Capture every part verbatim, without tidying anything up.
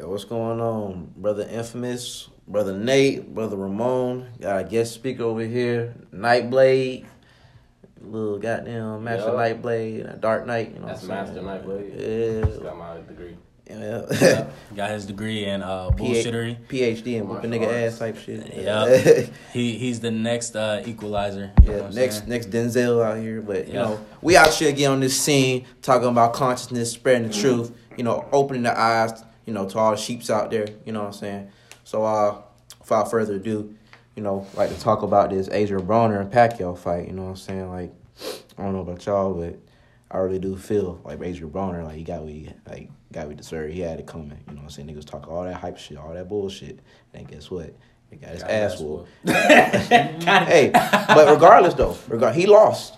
Yo, what's going on, Brother Infamous, Brother Nate, Brother Ramon, got a guest speaker over here, Nightblade, little goddamn Master yep. Nightblade, Dark Knight, you know That's what I'm saying? Master Nightblade, yeah. Just got my degree. Yeah. Yep. Got his degree in uh, bullshittery. P H D and whooping nigga ass type shit. Yeah, he he's the next uh, equalizer. Yeah, you know next saying? next Denzel out here. But you yeah. know, we out here again on this scene talking about consciousness, spreading the mm-hmm. truth. You know, opening the eyes. You know, to all the sheeps out there. You know what I'm saying? So, uh, without further ado, you know, I'd like to talk about this Adrien Broner and Pacquiao fight. You know what I'm saying? Like, I don't know about y'all, but I really do feel like Adrien Broner, like, he got what he, like, got what he deserved. He had it coming. You know what I'm saying? Niggas talking all that hype shit, all that bullshit. And guess what? He got his got ass whooped. Hey, but regardless, though, regard he lost,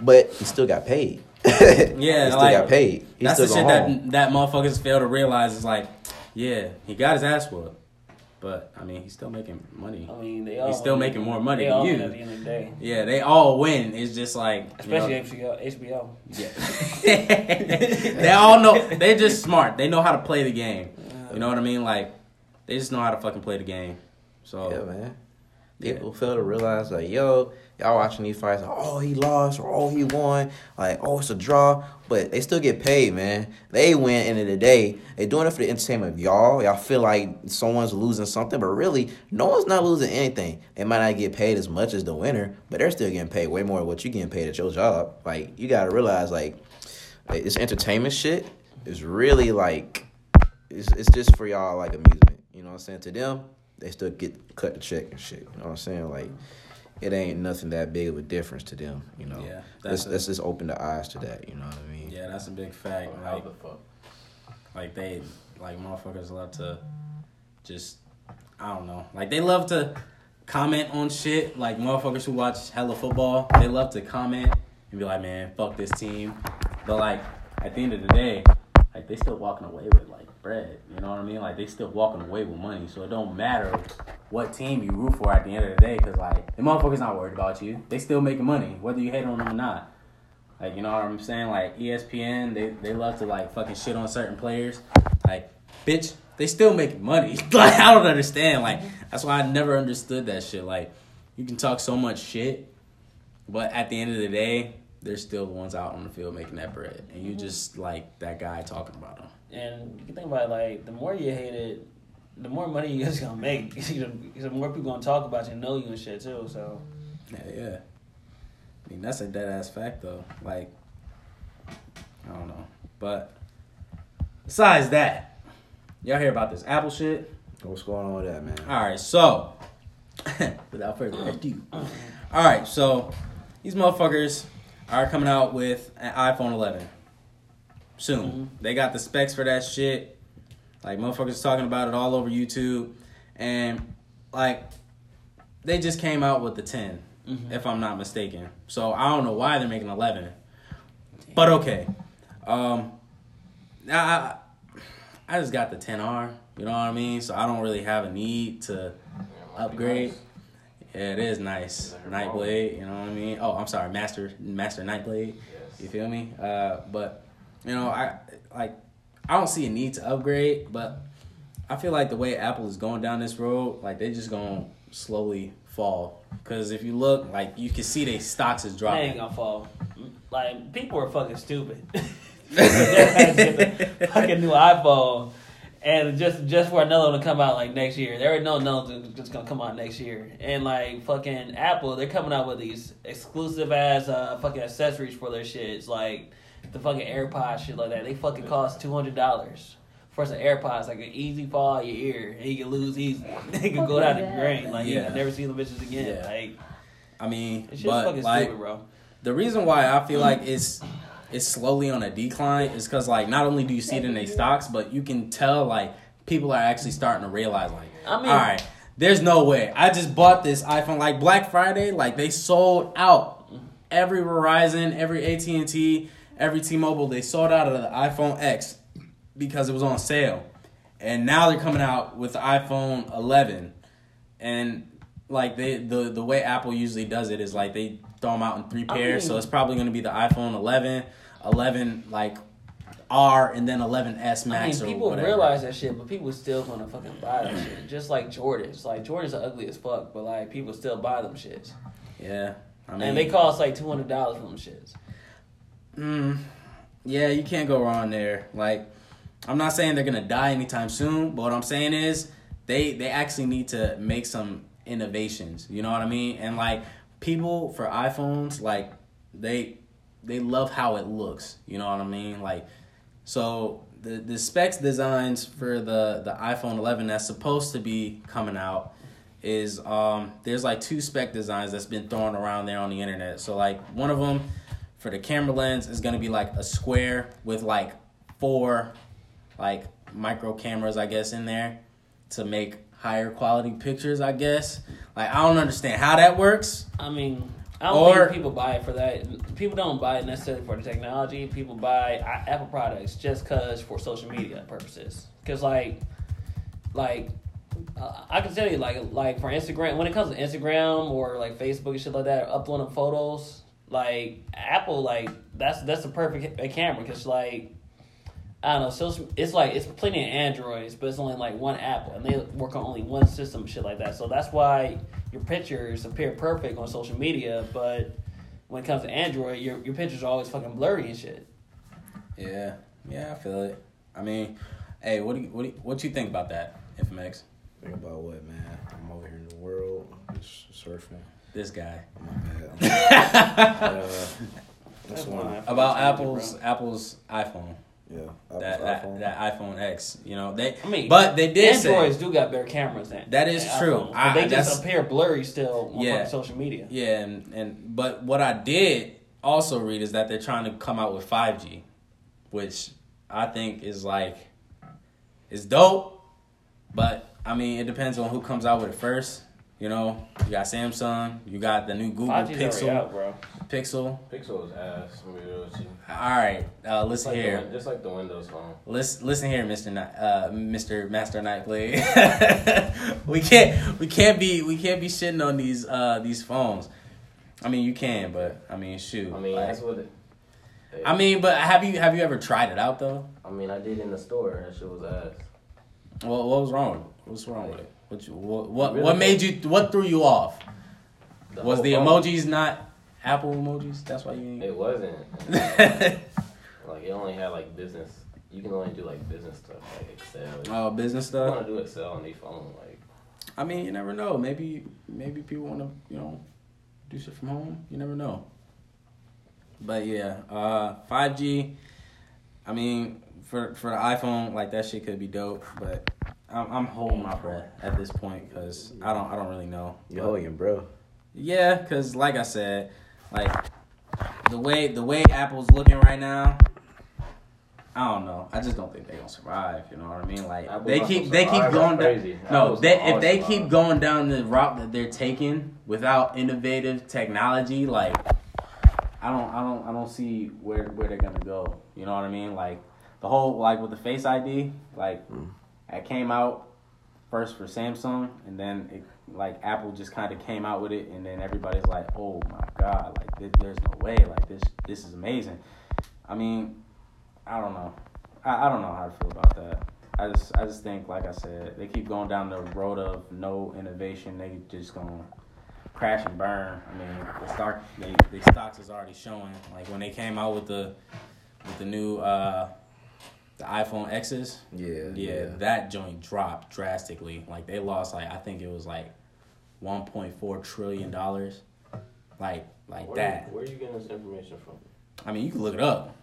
but he still got paid. Yeah, he still like, got paid. He that's still the shit home. that that motherfuckers fail to realize is like, yeah, he got his ass whooped. But, I mean, he's still making money. I mean, they all He's still win. making more money they than you. At the end of the day. Yeah, they all win. It's just like... Especially you know, H B O. Yeah. They all know... They're just smart. They know how to play the game. Yeah. You know what I mean? Like, they just know how to fucking play the game. So... Yeah, man. Yeah. People fail to realize, like, yo, y'all watching these fights, like, oh, he lost, or oh, he won. Like, oh, it's a draw. But they still get paid, man. They win, end of the day. They doing it for the entertainment of y'all. Y'all feel like someone's losing something, but really, no one's not losing anything. They might not get paid as much as the winner, but they're still getting paid way more than what you getting paid at your job. Like, you got to realize, like, this entertainment shit is really, like, it's, it's just for y'all, like, amusement. You know what I'm saying? To them, they still get cut the check and shit. You know what I'm saying? Like, it ain't nothing that big of a difference to them, you know. Yeah, that's let's, a, let's just open the eyes to that, you know what I mean? Yeah, that's a big fact. Oh, like, like, they, like, motherfuckers love to just, I don't know. Like, they love to comment on shit. Like, motherfuckers who watch hella football, they love to comment and be like, man, fuck this team. But, like, at the end of the day, like, they still walking away with, like, bread, you know what I mean? Like, they still walking away with money, so it don't matter what team you root for at the end of the day, because, like, the motherfuckers not worried about you. They still making money, whether you hate on them or not. Like, you know what I'm saying? Like, E S P N, they, they love to, like, fucking shit on certain players. Like, bitch, they still making money. Like, I don't understand. Like, that's why I never understood that shit. Like, you can talk so much shit, but at the end of the day, they're still the ones out on the field making that bread. And you just, like, that guy talking about them. And you can think about it, like, the more you hate it, the more money you guys gonna make. The more people gonna talk about you and know you and shit too, so. Yeah, yeah. I mean, that's a dead ass fact though. Like, I don't know. But besides that, y'all hear about this Apple shit? What's going on with that, man? Alright, so without further ado. Alright, so these motherfuckers are coming out with an iPhone eleven. Soon. Mm-hmm. They got the specs for that shit. Like, motherfuckers talking about it all over YouTube. And, like, they just came out with the ten, mm-hmm. if I'm not mistaken. So, I don't know why they're making eleven. Damn. But, okay. Um, I, I just got the ten R. You know what I mean? So, I don't really have a need to yeah, upgrade. Nice. Yeah, it is nice. Nightblade, you know what I mean? Oh, I'm sorry. Master Master Nightblade. Yes. You feel me? Uh, but... You know, I like I don't see a need to upgrade, but I feel like the way Apple is going down this road, like they just gonna slowly fall. Cause if you look, like you can see their stocks is dropping. They ain't gonna fall. Like people are fucking stupid. They're fucking new iPhone, and just just for another one to come out like next year. They already know another one's gonna come out next year, and like fucking Apple, they're coming out with these exclusive ass uh fucking accessories for their shit. It's like. The fucking AirPods shit like that. They fucking cost two hundred dollars. For some AirPods, like an easy fall out your ear. And you can lose easy. They can go down the drain. Like, yeah. You can never see them bitches again. Yeah. Like, I mean, it's just fucking like, stupid, bro. The reason why I feel like it's it's slowly on a decline is because, like, not only do you see it in their stocks, but you can tell, like, people are actually starting to realize, like, I mean, all right, there's no way. I just bought this iPhone. Like, Black Friday, like, they sold out. Every Verizon, every A T and T... Every T-Mobile, they sold out of the iPhone ten because it was on sale. And now they're coming out with the iPhone eleven. And, like, they the, the way Apple usually does it is, like, they throw them out in three pairs. I mean, so it's probably going to be the iPhone eleven, eleven, like, R and then eleven S Max. I mean, people or realize that shit, but people still gonna fucking buy that shit. Just like Jordans. Like, Jordans are ugly as fuck, but like, people still buy them shits. Yeah. I mean, and they cost like two hundred dollars for them shits. Mm, yeah, you can't go wrong there. Like, I'm not saying they're gonna die anytime soon, but what I'm saying is they, they actually need to make some innovations. You know what I mean? And like, people for iPhones, like, they they love how it looks. You know what I mean? Like, so the the specs designs for the, the iPhone eleven that's supposed to be coming out is um there's like two spec designs that's been thrown around there on the internet. So like, one of them for the camera lens is gonna be like a square with like four like micro cameras, I guess, in there to make higher quality pictures, I guess. Like, I don't understand how that works. I mean, I don't or, think people buy it for that. People don't buy it necessarily for the technology. People buy Apple products just because for social media purposes. Because, like, like uh, I can tell you, like, like for Instagram, when it comes to Instagram or, like, Facebook and shit like that, or uploading photos, like, Apple, like, that's that's the perfect camera because, like, I don't know, social, it's, like, it's plenty of Androids, but it's only, like, one Apple, and they work on only one system and shit like that. So that's why your pictures appear perfect on social media, but when it comes to Android, your your pictures are always fucking blurry and shit. Yeah. Yeah, I feel it. I mean, hey, what do you, what do you, what you think about that, F M X? Think about what, man? I'm over here in the world, just surfing. This guy. My bad. uh, that's one. About Apple's bro. Apple's iPhone. Yeah, that, that that iPhone X, you know they. I mean, but they did. Androids say, do got better cameras than that is than true. iPhones, I, they just appear blurry still on yeah, social media. Yeah, and, and but what I did also read is that they're trying to come out with five G, which I think is like, is dope. But I mean, it depends on who comes out with it first. You know, you got Samsung, you got the new Google Pixel. Out, bro. Pixel. Pixel is ass. All right, uh, listen like here. The, just like the Windows phone. Listen, listen here, Mister Ni- uh, Mister Master Nightblade. we can't, we can't be, we can't be shitting on these, uh, these phones. I mean, you can, but I mean, shoot. I mean, like, that's what. It, it, I mean, but have you have you ever tried it out though? I mean, I did in the store. That shit was ass. Well, what was wrong with it? What's wrong like, with it? What you, what what, really what made you what threw you off? The was the emojis phone. Not Apple emojis? That's why you ain't... It wasn't. Like, it only had like business. You can only do like business stuff, like Excel. Oh, business stuff. You want to do Excel on the phone, like. I mean, you never know. Maybe maybe people want to, you know, do shit from home. You never know. But yeah, uh, five G. I mean, for for the iPhone, like that shit could be dope, but. I'm I'm holding my breath at this point because I don't I don't really know. You're holding, bro. Yeah, because like I said, like the way the way Apple's looking right now, I don't know. I just don't think they're gonna survive. You know what I mean? Like Apple they keep they keep going down. No, they, if they keep going down the route that they're taking without innovative technology, like I don't I don't I don't see where where they're gonna go. You know what I mean? Like the whole like with the Face I D, like. Mm. It came out first for Samsung, and then it, like Apple just kind of came out with it, and then everybody's like, "Oh my God! Like th- there's no way! Like this, this is amazing." I mean, I don't know. I, I don't know how to feel about that. I just, I just think, like I said, they keep going down the road of no innovation. They just gonna crash and burn. I mean, the stock, they, the stocks is already showing. Like when they came out with the, with the new. Uh, The iPhone X's, yeah, yeah, yeah, that joint dropped drastically. Like they lost, like I think it was like one point four trillion dollars, like like where that. You, where are you getting this information from? I mean, you can look it up.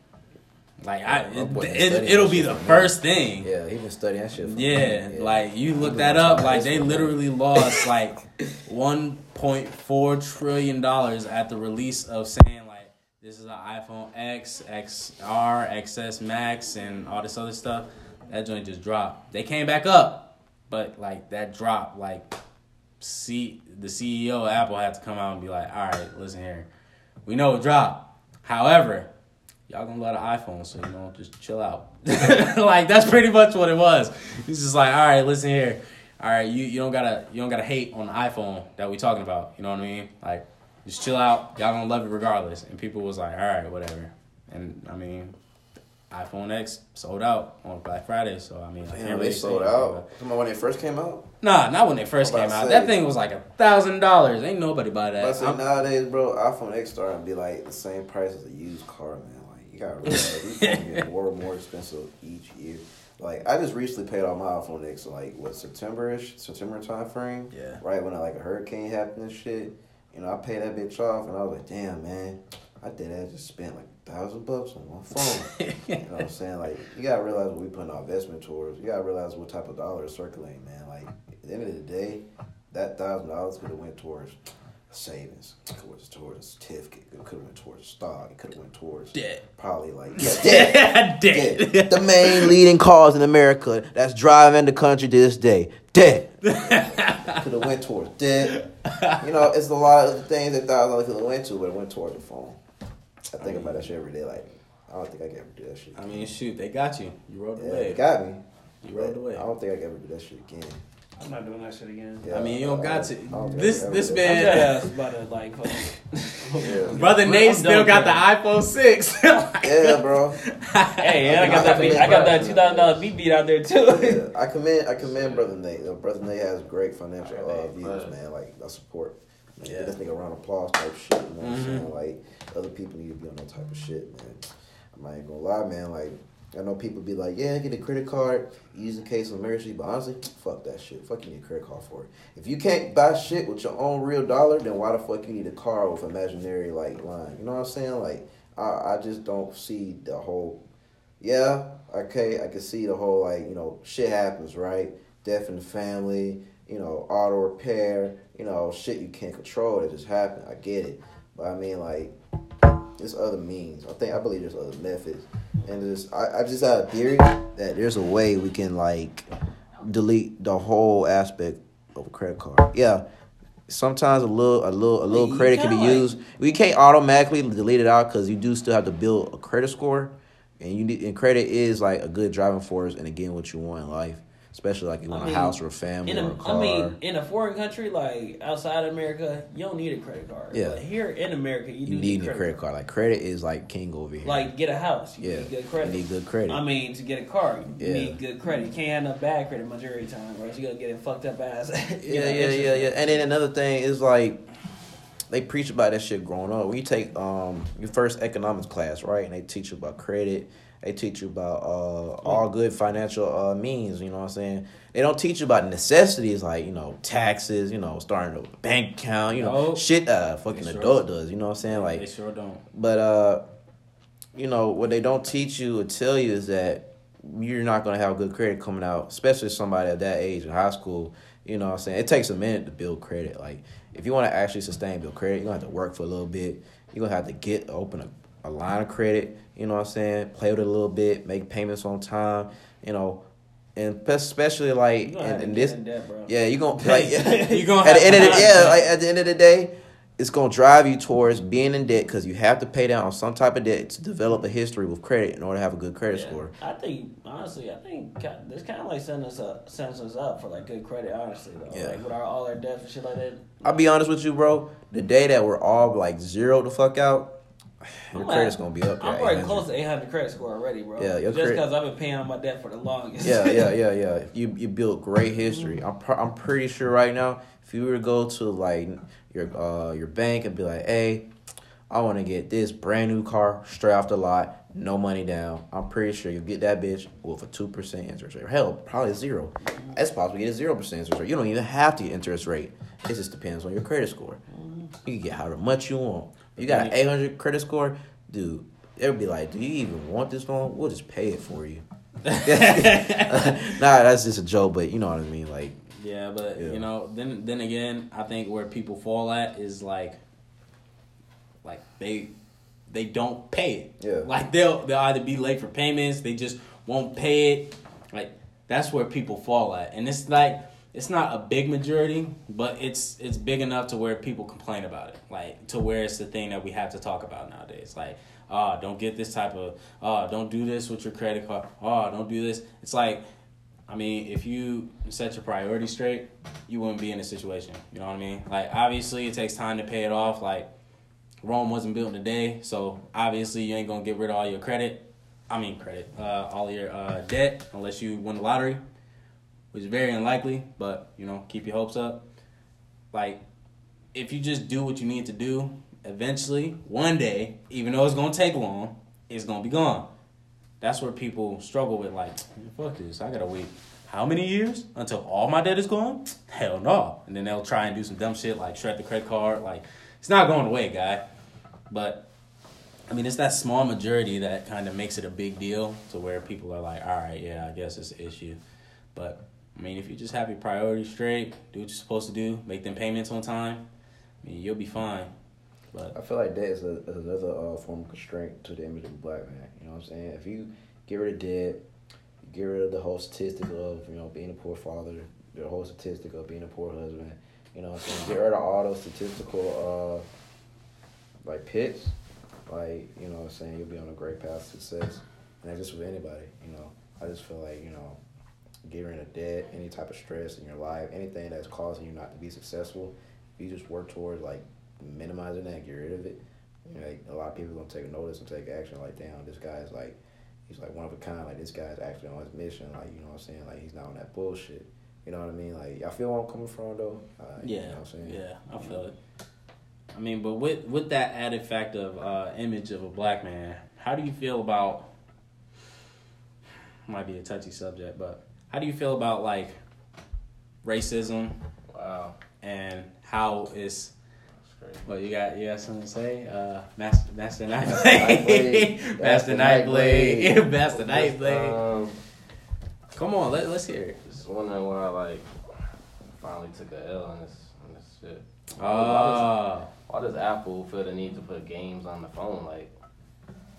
Like yeah, I, it, it, it'll be the first me. Thing. Yeah, even studying that shit. From yeah, yeah, like you look that up. Like they literally lost like one point four trillion dollars at the release of saying. This is an iPhone X, X R, X S Max, and all this other stuff. That joint just dropped. They came back up, but like that drop, like see the C E O of Apple had to come out and be like, "All right, listen here, we know it dropped. However, y'all gonna love the iPhone, so you know, just chill out." Like that's pretty much what it was. He's just like, "All right, listen here, all right, you you don't gotta you don't gotta hate on the iPhone that we talking about. You know what I mean? Like." Just chill out. Y'all gonna love it regardless. And people was like, all right, whatever. And, I mean, iPhone X sold out on Black Friday, so I mean, damn, I can't really they sold out. Come on, when they first came out? Nah, not when they first came out. Say, that thing was like a thousand dollars. Ain't nobody buy that. But I said, nowadays, bro, iPhone X starting to be like the same price as a used car, man. Like you gotta realize these things get more and more expensive each year. Like I just recently paid off my iPhone X, like what September-ish, September time frame. Yeah. Right when I, like a hurricane happened and shit, you know, I paid that bitch off, and I was like, damn, man, I did that. I just spent like. thousand bucks on one phone. You know what I'm saying? Like, you gotta realize what we putting our investment towards. You gotta realize what type of dollar is circulating, man. Like, at the end of the day, that thousand dollars could have went towards savings. It could have went towards a certificate. It could have went towards stock. It could have went towards debt. Probably like yeah, debt. debt. debt. The main leading cause in America that's driving the country to this day. Debt. Could have went towards debt. You know, it's a lot of things that thousand dollars could have went to, but it went towards the phone. I think I mean, about that shit every day. Like, I don't think I can ever do that shit again. I mean, shoot, they got you. You rode the yeah, wave. They got me. You rode the wave. I don't think I can ever do that shit again. I'm not doing that shit again. Yeah, I mean, you don't uh, got to. Don't this this man, uh, about to, like, yeah. Brother yeah. Nate still got man. the iPhone six. Like, yeah, bro. Hey, yeah, I, mean, I got I that. Beat, I got that two thousand dollar beat beat out there too. Yeah, I commend I commend Brother Nate. Brother Nate has great financial uh, right, views, man. man. Like, I support. Like, yeah. This nigga round of applause type shit, you know what I'm saying? Like, other people need to be on that type of shit, man. I'm not even gonna lie, man. Like, I know people be like, yeah, get a credit card, use in case of emergency, but honestly, fuck that shit. Fuck you need a credit card for it. If you can't buy shit with your own real dollar, then why the fuck you need a car with imaginary, like, line? You know what I'm saying? Like, I, I just don't see the whole, yeah, okay, I can see the whole, like, you know, shit happens, right? Death in the family, you know, auto repair, you know, shit you can't control that just happened. I get it. But I mean, like, there's other means. I think I believe there's other methods. And there's I, I just had a theory that there's a way we can, like, delete the whole aspect of a credit card. Yeah. Sometimes a little a little a little you credit can be like, used. We can't automatically delete it out because you do still have to build a credit score. And you need and credit is like a good driving force and again what you want in life. Especially like you want I mean, a house or a family a, or a car. I mean, in a foreign country, like outside of America, you don't need a credit card. Yeah. But here in America, you, you do need, need a credit, credit card. Like credit is like king over here. Like get a house, you yeah. need good credit. You need good credit. I mean, to get a car, you yeah. need good credit. You can't have no bad credit majority of the time, or else you're going to get a fucked up ass. yeah, know, yeah, yeah, yeah. And then another thing is like, they preach about that shit growing up. When you take um your first economics class, right, and they teach you about credit. They teach you about uh, all good financial uh, means, you know what I'm saying? They don't teach you about necessities like, you know, taxes, you know, starting a bank account, you know, nope. shit a fucking sure adult does, you know what I'm saying? Like, they sure don't. But, uh, you know, what they don't teach you or tell you is that you're not going to have good credit coming out, especially somebody at that age in high school, you know what I'm saying? It takes a minute to build credit. Like, if you want to actually sustain build credit, you're going to have to work for a little bit. You're going to have to get open a a line of credit, you know what I'm saying, play with it a little bit, make payments on time, you know, and especially like in, in this, debt, bro. yeah, you're gonna like you gonna at the end of the, yeah, like at the end of the day, it's gonna drive you towards being in debt because you have to pay down on some type of debt to develop a history with credit in order to have a good credit yeah. score. I think honestly, I think this kind of like setting us up, setting us up for like good credit. Honestly, though, yeah. like with our all our debt and shit like that. I'll be honest with you, bro. The day that we're all like zeroed the fuck out. Your I'm credit's at, gonna be up there. I'm probably close to eight hundred credit score already, bro. Yeah, your just because cre- I've been paying on my debt for the longest. Yeah, yeah, yeah, yeah. You you built great history. I'm pr- I'm pretty sure right now, if you were to go to like your uh your bank and be like, hey, I want to get this brand new car straight off the lot, no money down. I'm pretty sure you'll get that bitch with a two percent interest rate. Hell, probably zero. It's possible to get a zero percent interest rate. You don't even have the interest rate. It just depends on your credit score. You can get however much you want. You got an eight hundred credit score, dude. It would be like, do you even want this phone? We'll just pay it for you. Nah, that's just a joke, but you know what I mean, like. Yeah, but yeah. you know, then then again, I think where people fall at is like, like they, they don't pay it. Yeah. Like they'll they'll either be late for payments, they just won't pay it. Like that's where people fall at, and it's like. It's not a big majority, but it's it's big enough to where people complain about it. Like, to where it's the thing that we have to talk about nowadays. Like, oh, don't get this type of, oh, don't do this with your credit card. Oh, don't do this. It's like, I mean, if you set your priorities straight, you wouldn't be in this situation. You know what I mean? Like, obviously, it takes time to pay it off. Like, Rome wasn't built in a day, so obviously you ain't going to get rid of all your credit. I mean credit, uh, all your uh, debt, unless you win the lottery, which is very unlikely, but, you know, keep your hopes up. Like, if you just do what you need to do, eventually, one day, even though it's going to take long, it's going to be gone. That's where people struggle with, like, fuck this, I got to wait how many years until all my debt is gone? Hell no. And then they'll try and do some dumb shit, like shred the credit card. Like, it's not going away, guy. But, I mean, it's that small majority that kind of makes it a big deal to where people are like, all right, yeah, I guess it's an issue. But, I mean, if you just have your priorities straight, do what you're supposed to do, make them payments on time, I mean, you'll be fine. But I feel like that is, a, is another uh, form of constraint to the image of a black man. You know what I'm saying? If you get rid of debt, get rid of the whole statistic of, you know, being a poor father, the whole statistic of being a poor husband, you know what I'm saying? Get rid of all those statistical, uh, like, pits. Like, you know what I'm saying? You'll be on a great path to success. And that's just with anybody, you know? I just feel like, you know, get rid of debt, any type of stress in your life, anything that's causing you not to be successful, you just work towards, like, minimizing that, get rid of it. You know, like, a lot of people gonna take notice and take action. Like, damn, this guy is like, he's like one of a kind. Like, this guy's actually on his mission. Like, you know what I'm saying? Like, he's not on that bullshit. You know what I mean? Like, y'all feel where I'm coming from though? Uh, yeah, you know what I'm saying? Yeah, I feel it. I mean, but with with that added fact of uh, image of a black man, how do you feel about? Might be a touchy subject, but how do you feel about like racism? Wow. And how it's. Well, you got you got something to say, uh, Master Master Nightblade, Master Nightblade, Master Nightblade. Um, Come on, let let's hear it. Just wondering why I like finally took a L on this on this shit. Oh, why does, why does Apple feel the need to put games on the phone? Like,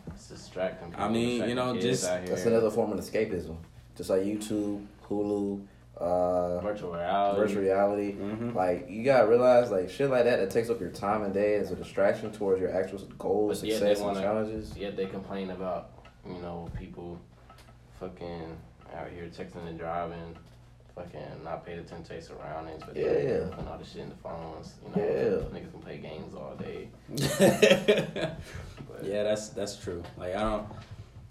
it's distracting people. I mean, you know, just that's another form of escapism. Just like YouTube, Hulu. Uh, virtual reality, virtual reality. Mm-hmm. Like, you gotta realize, like, shit like that that takes up your time and day as a distraction towards your actual goals, but success, wanna, and challenges. Yet they complain about, you know, people fucking out here texting and driving, fucking not paying attention to their surroundings, but yeah, they putting all this shit in the phones. You know, yeah. Niggas can play games all day. But, yeah, that's that's true. Like, I don't.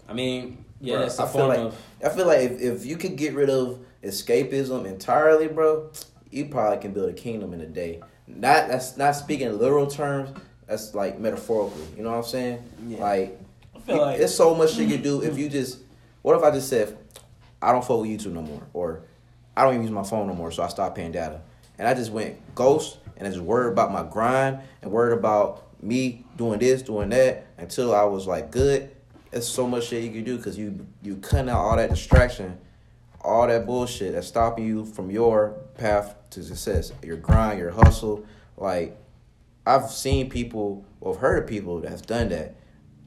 I mean, yeah, bro, that's a I form like, of. I feel like if, if you could get rid of escapism entirely, bro, you probably can build a kingdom in a day. Not that's not speaking in literal terms. That's like metaphorically. You know what I'm saying? Yeah. Like, I feel like it's so much shit you do if you just. What if I just said, I don't fuck with YouTube no more, or I don't even use my phone no more, so I stopped paying data, and I just went ghost and I just worried about my grind and worried about me doing this, doing that until I was like good. It's so much shit you can do because you you cut out all that distraction. All that bullshit that's stopping you from your path to success, your grind, your hustle. Like, I've seen people, or I've heard of people that have done that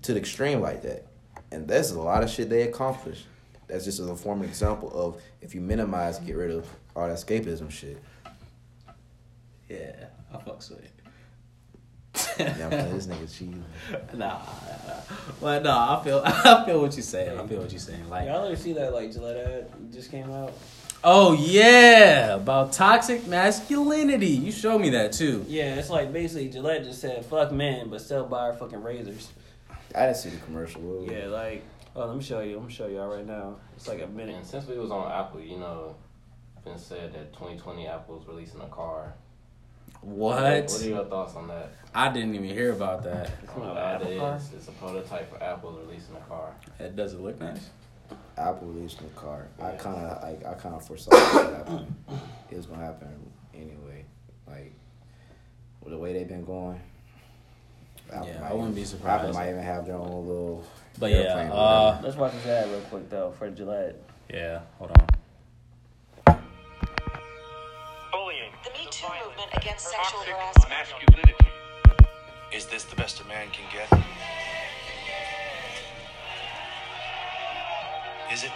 to the extreme like that. And that's a lot of shit they accomplished. That's just a form of example of if you minimize, get rid of all that escapism shit. Yeah, I fucks with it. Yeah, I'm playing this nigga cheese. Nah, nah, nah. Well, nah, I feel, I feel what you're saying. I feel what you're saying. Like, y'all ever see that like Gillette ad just came out? Oh yeah, about toxic masculinity. You showed me that too. Yeah, it's like basically Gillette just said fuck men, but still buy our fucking razors. I didn't see the commercial. Yeah, like, oh, let me show you. I'm gonna show y'all right now. It's like a minute. And since we was on Apple, you know, it's been said that twenty twenty Apple's releasing a car. What? What are your thoughts on that? I didn't even hear about that. It's, oh, that is, it's a prototype for Apple releasing a car. It doesn't look nice. Apple releasing a car. Yeah. I kind of, I, I kind of foresaw that happening. It was gonna happen anyway. Like, with the way they've been going. Apple yeah, I wouldn't even, be surprised. Apple might even have their own little. But yeah, uh, let's watch this ad real quick though for Gillette. Yeah, hold on. Movement against sexual harassment. Masculinity. Is this the best a man can get? Is it?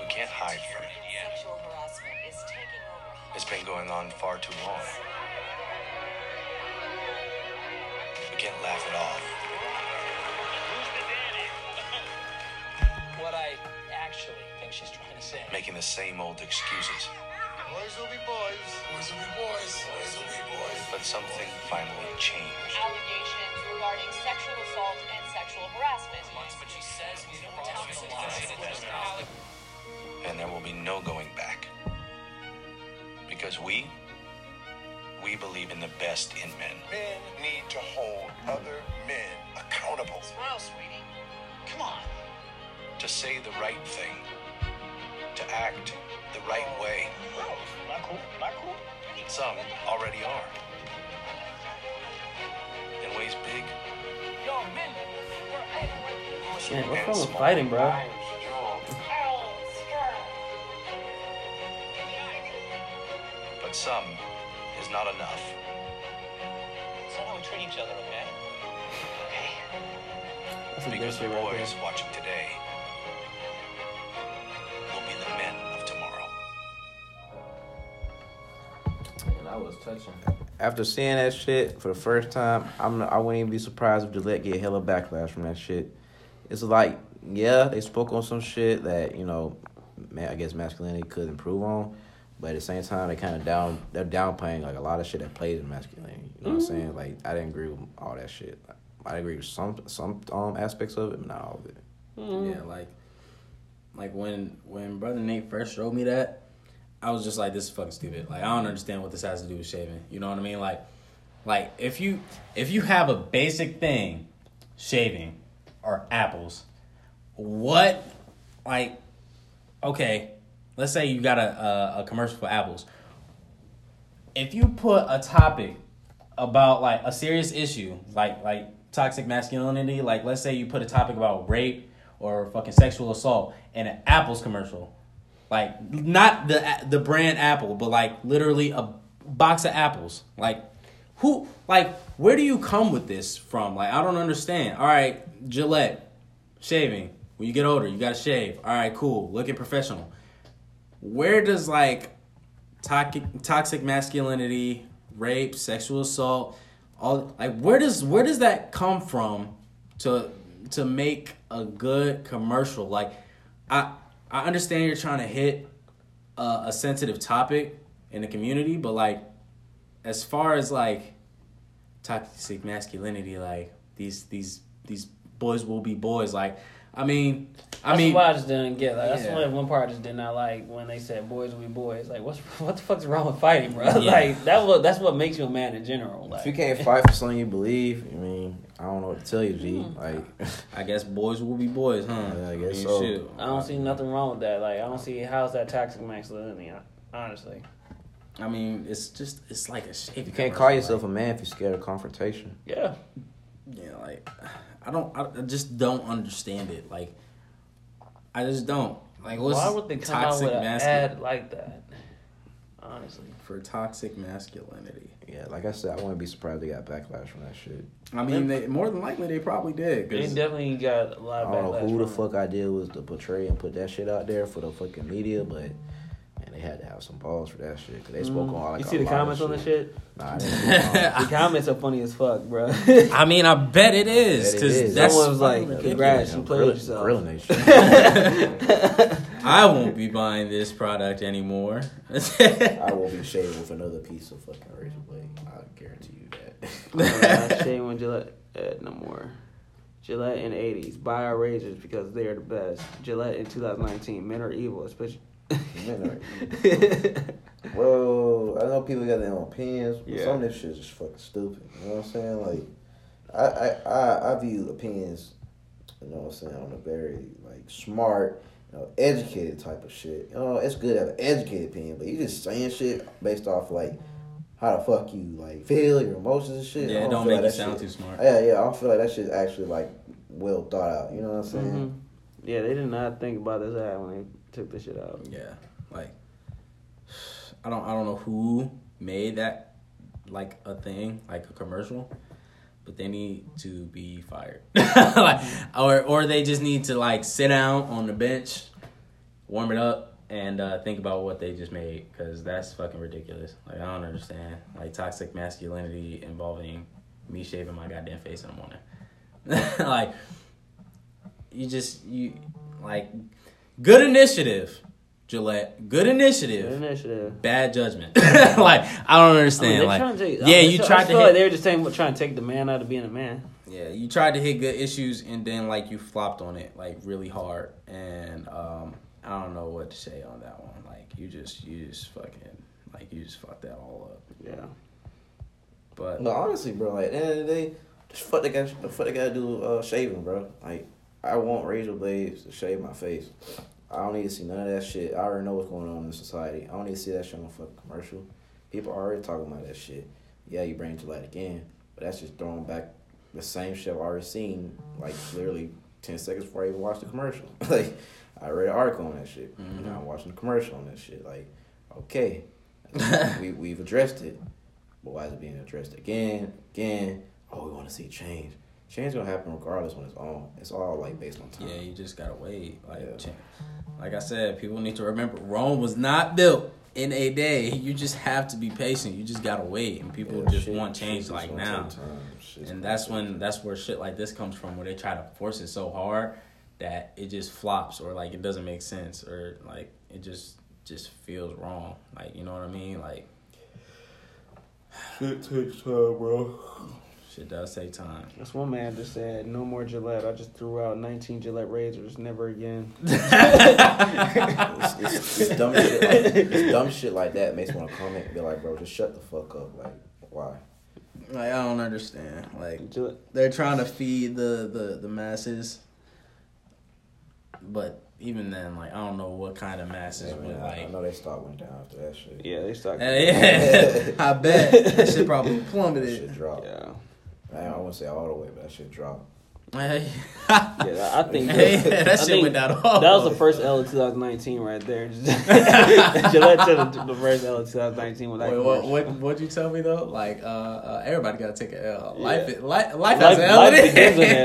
We can't hide from it. Sexual harassment is taking over. It's been going on far too long. We can't laugh it off. What I actually think she's trying. Making the same old excuses. Boys will be boys. Boys will be boys. Boys will be boys. But something finally changed. Allegations regarding regarding sexual assault and sexual harassment. But she says we don't tell us the lie. And there will be no going back. Because we, we believe in the best in men. Men need to hold other men accountable. Smile, sweetie. Come on. To say the right thing. To act the right way. Oh, not cool, not cool. Some already are. In ways big. Yo, men, we're able. What's wrong with fighting, bro? But some is not enough. So how we treat each other, okay? Okay. Because the boys watching today will be the men of tomorrow. Man, I was touching. After seeing that shit for the first time, I'm I wouldn't even be surprised if Gillette get hella backlash from that shit. It's like, yeah, they spoke on some shit that, you know, I guess masculinity could improve on. But at the same time, they kind of down, they're downplaying, like, a lot of shit that plays in masculinity. You know mm-hmm. what I'm saying? Like, I didn't agree with all that shit. I agree with some some um aspects of it, but not all of it. Mm-hmm. Yeah, like, like when when Brother Nate first showed me that, I was just like, this is fucking stupid. Like, I don't understand what this has to do with shaving. You know what I mean? Like, like if you if you have a basic thing, shaving, or apples, what, like, okay, let's say you got a, a, a commercial for apples. If you put a topic about, like, a serious issue, like like toxic masculinity, like, let's say you put a topic about rape or fucking sexual assault in an Apple's commercial, like, not the the brand Apple, but, like, literally a box of apples. Like, who, like, where do you come with this from? Like, I don't understand. All right, Gillette, shaving. When you get older, you got to shave. All right, cool. Looking professional. Where does, like, toxic toxic masculinity, rape, sexual assault, all, like, where does where does that come from to to make a good commercial? Like, I I understand you're trying to hit a, a sensitive topic in the community, but, like, as far as, like, toxic masculinity, like, these these these boys will be boys, like. I mean, I that's mean, that's why I just didn't get. Like, yeah. That's why one part I just did not like when they said boys will be boys. Like, what's what the fuck's wrong with fighting, bro? Yeah. Like, that's what that's what makes you a man in general. Like, if you can't fight for something you believe, I mean, I don't know what to tell you, G. Mm. Like, I guess boys will be boys, huh? Yeah, I guess I mean, so. Shit. I don't see nothing wrong with that. Like, I don't see how's that toxic masculinity, honestly. I mean, it's just it's like a shit. You can't call yourself like, a man if you're scared of confrontation. Yeah. Yeah, like. I don't. I just don't understand it. Like, I just don't. Like, what's why would they come toxic out with an ad like that? Honestly, for toxic masculinity. Yeah, like I said, I wouldn't be surprised they got backlash from that shit. I mean, they, more than likely they probably did. Cause they definitely got a lot of backlash. I don't know who the fuck idea was to portray and put that shit out there for the fucking media, but. They had to have some balls for that shit because they spoke mm. on all like. You see the comments on the shit? Nah, I didn't. The comments are funny as fuck, bro. I mean, I bet it is because that one was like, "Congrats, you played with yourself." Real nice. I won't be buying this product anymore. I won't be shaving with another piece of fucking razor blade. I guarantee you that. I'm not shaving Gillette uh, no more. Gillette in the eighties, buy our razors because they are the best. Gillette in two thousand nineteen, men are evil, especially. Well, I know people got their own opinions, but yeah. Some of this shit is just fucking stupid. You know what I'm saying? Like, I, I, I, I view opinions, you know what I'm saying, on a very, like, smart, you know, educated type of shit. You know, it's good to have an educated opinion, but you just saying shit based off, like, how the fuck you, like, feel your emotions and shit. Yeah, don't, don't make like it sound shit. Too smart. Yeah, yeah, I don't feel like that shit's actually, like, well thought out. You know what I'm saying? Mm-hmm. Yeah, they did not think about this ad when they... took this shit out. Yeah, like I don't, I don't know who made that like a thing, like a commercial, but they need to be fired, like, or or they just need to like sit down on the bench, warm it up, and uh, think about what they just made because that's fucking ridiculous. Like I don't understand, like toxic masculinity involving me shaving my goddamn face in the morning, like you just you like. Good initiative, Gillette. Good initiative. Good initiative. Bad judgment. Like I don't understand. I mean, like, take, yeah, I mean, you I tried to. Hit... Like they were just saying, trying to take the man out of being a man. Yeah, you tried to hit good issues, and then, like, you flopped on it, like, really hard. And um, I don't know what to say on that one. Like, you just, you just fucking, like, you just fucked that all up. Yeah. But no, honestly, bro, like, at the end of the day, just fuck the guy, the fuck the guy do uh, shaving, bro. Like, I want razor blades to shave my face. I don't need to see none of that shit. I already know what's going on in society. I don't need to see that shit on a fucking commercial. People are already talking about that shit. Yeah, you bring it to light again, but that's just throwing back the same shit I've already seen, like, literally ten seconds before I even watched the commercial. Like, I read an article on that shit. Mm-hmm. Now I'm watching the commercial on that shit. Like, okay, we, we've addressed it. But why is it being addressed again, again? Oh, we want to see change. Change gonna happen regardless on its own. It's all, like, based on time. Yeah, you just gotta wait. Like, yeah. change. Like I said, people need to remember, Rome was not built in a day. You just have to be patient. You just gotta wait, and people yeah, just shit, want change like now. And that's when that's where shit like this comes from, where they try to force it so hard that it just flops, or like it doesn't make sense, or like it just just feels wrong. Like, you know what I mean? Like, shit takes time, bro. Shit does take time. That's one man just said, no more Gillette. I just threw out nineteen Gillette razors. Never again. it's, it's, it's, dumb shit like, it's dumb shit like that makes me want to comment and be like, bro, just shut the fuck up. Like, why? Like, I don't understand. Like, Gillette. They're trying to feed the, the, the masses. But even then, like, I don't know what kind of masses yeah, would, like... I know they stock went down after that shit. Yeah, they stock uh, yeah. I bet. That shit probably plummeted. That shit dropped. Yeah. Man, I wouldn't say all the way, but that shit dropped. Hey. Yeah, I think that, hey, that I shit think went down all That was the first L of twenty nineteen right there. Gillette took the first L of twenty nineteen. When Wait, I what, what, what'd you tell me, though? Like, uh, uh, everybody got to take an L. Yeah. Life, life, life has an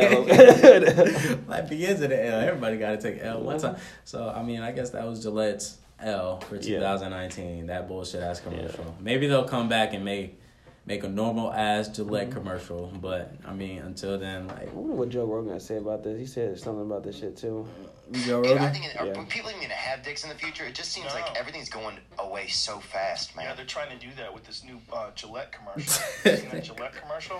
L. Life begins in an L. Life begins in an L. Everybody got to take an L one time. So, I mean, I guess that was Gillette's L for twenty nineteen. Yeah. That bullshit-ass commercial. Yeah. Maybe they'll come back and make... Make a normal ass Gillette mm-hmm. commercial, but I mean, until then, like. I wonder what Joe Rogan said about this. He said something about this shit too. Joe Rogan. I think it, are, yeah. When people even gonna have dicks in the future? It just seems no. like everything's going away so fast, man. Yeah, they're trying to do that with this new uh, Gillette commercial. You seen that Gillette commercial?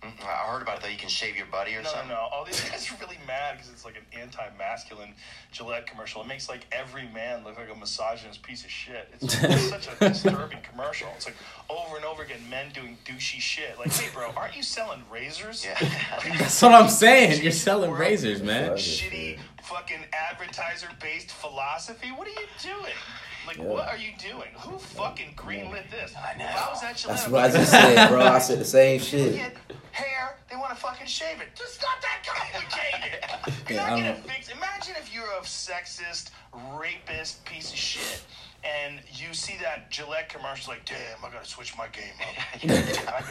Mm-hmm. I heard about it though. You can shave your buddy or no, something. No, no, no. All these guys are really mad because it's like an anti-masculine Gillette commercial. It makes like every man look like a misogynist piece of shit. It's such a disturbing commercial. It's like over and over again, men doing douchey shit. Like, hey, bro, aren't you selling razors? Yeah, that's what I'm saying. You're selling razors, man. Shitty fucking advertiser-based philosophy. What are you doing? Like, yeah. what are you doing? Who fucking greenlit this? I know. How was that Gillette? That's what I just said, bro. I said the same shit. Hair, they want to fucking shave it. Just not that complicated. You're not gonna fix. Imagine if you're a sexist, rapist piece of shit, and you see that Gillette commercial, like, damn, I gotta switch my game up.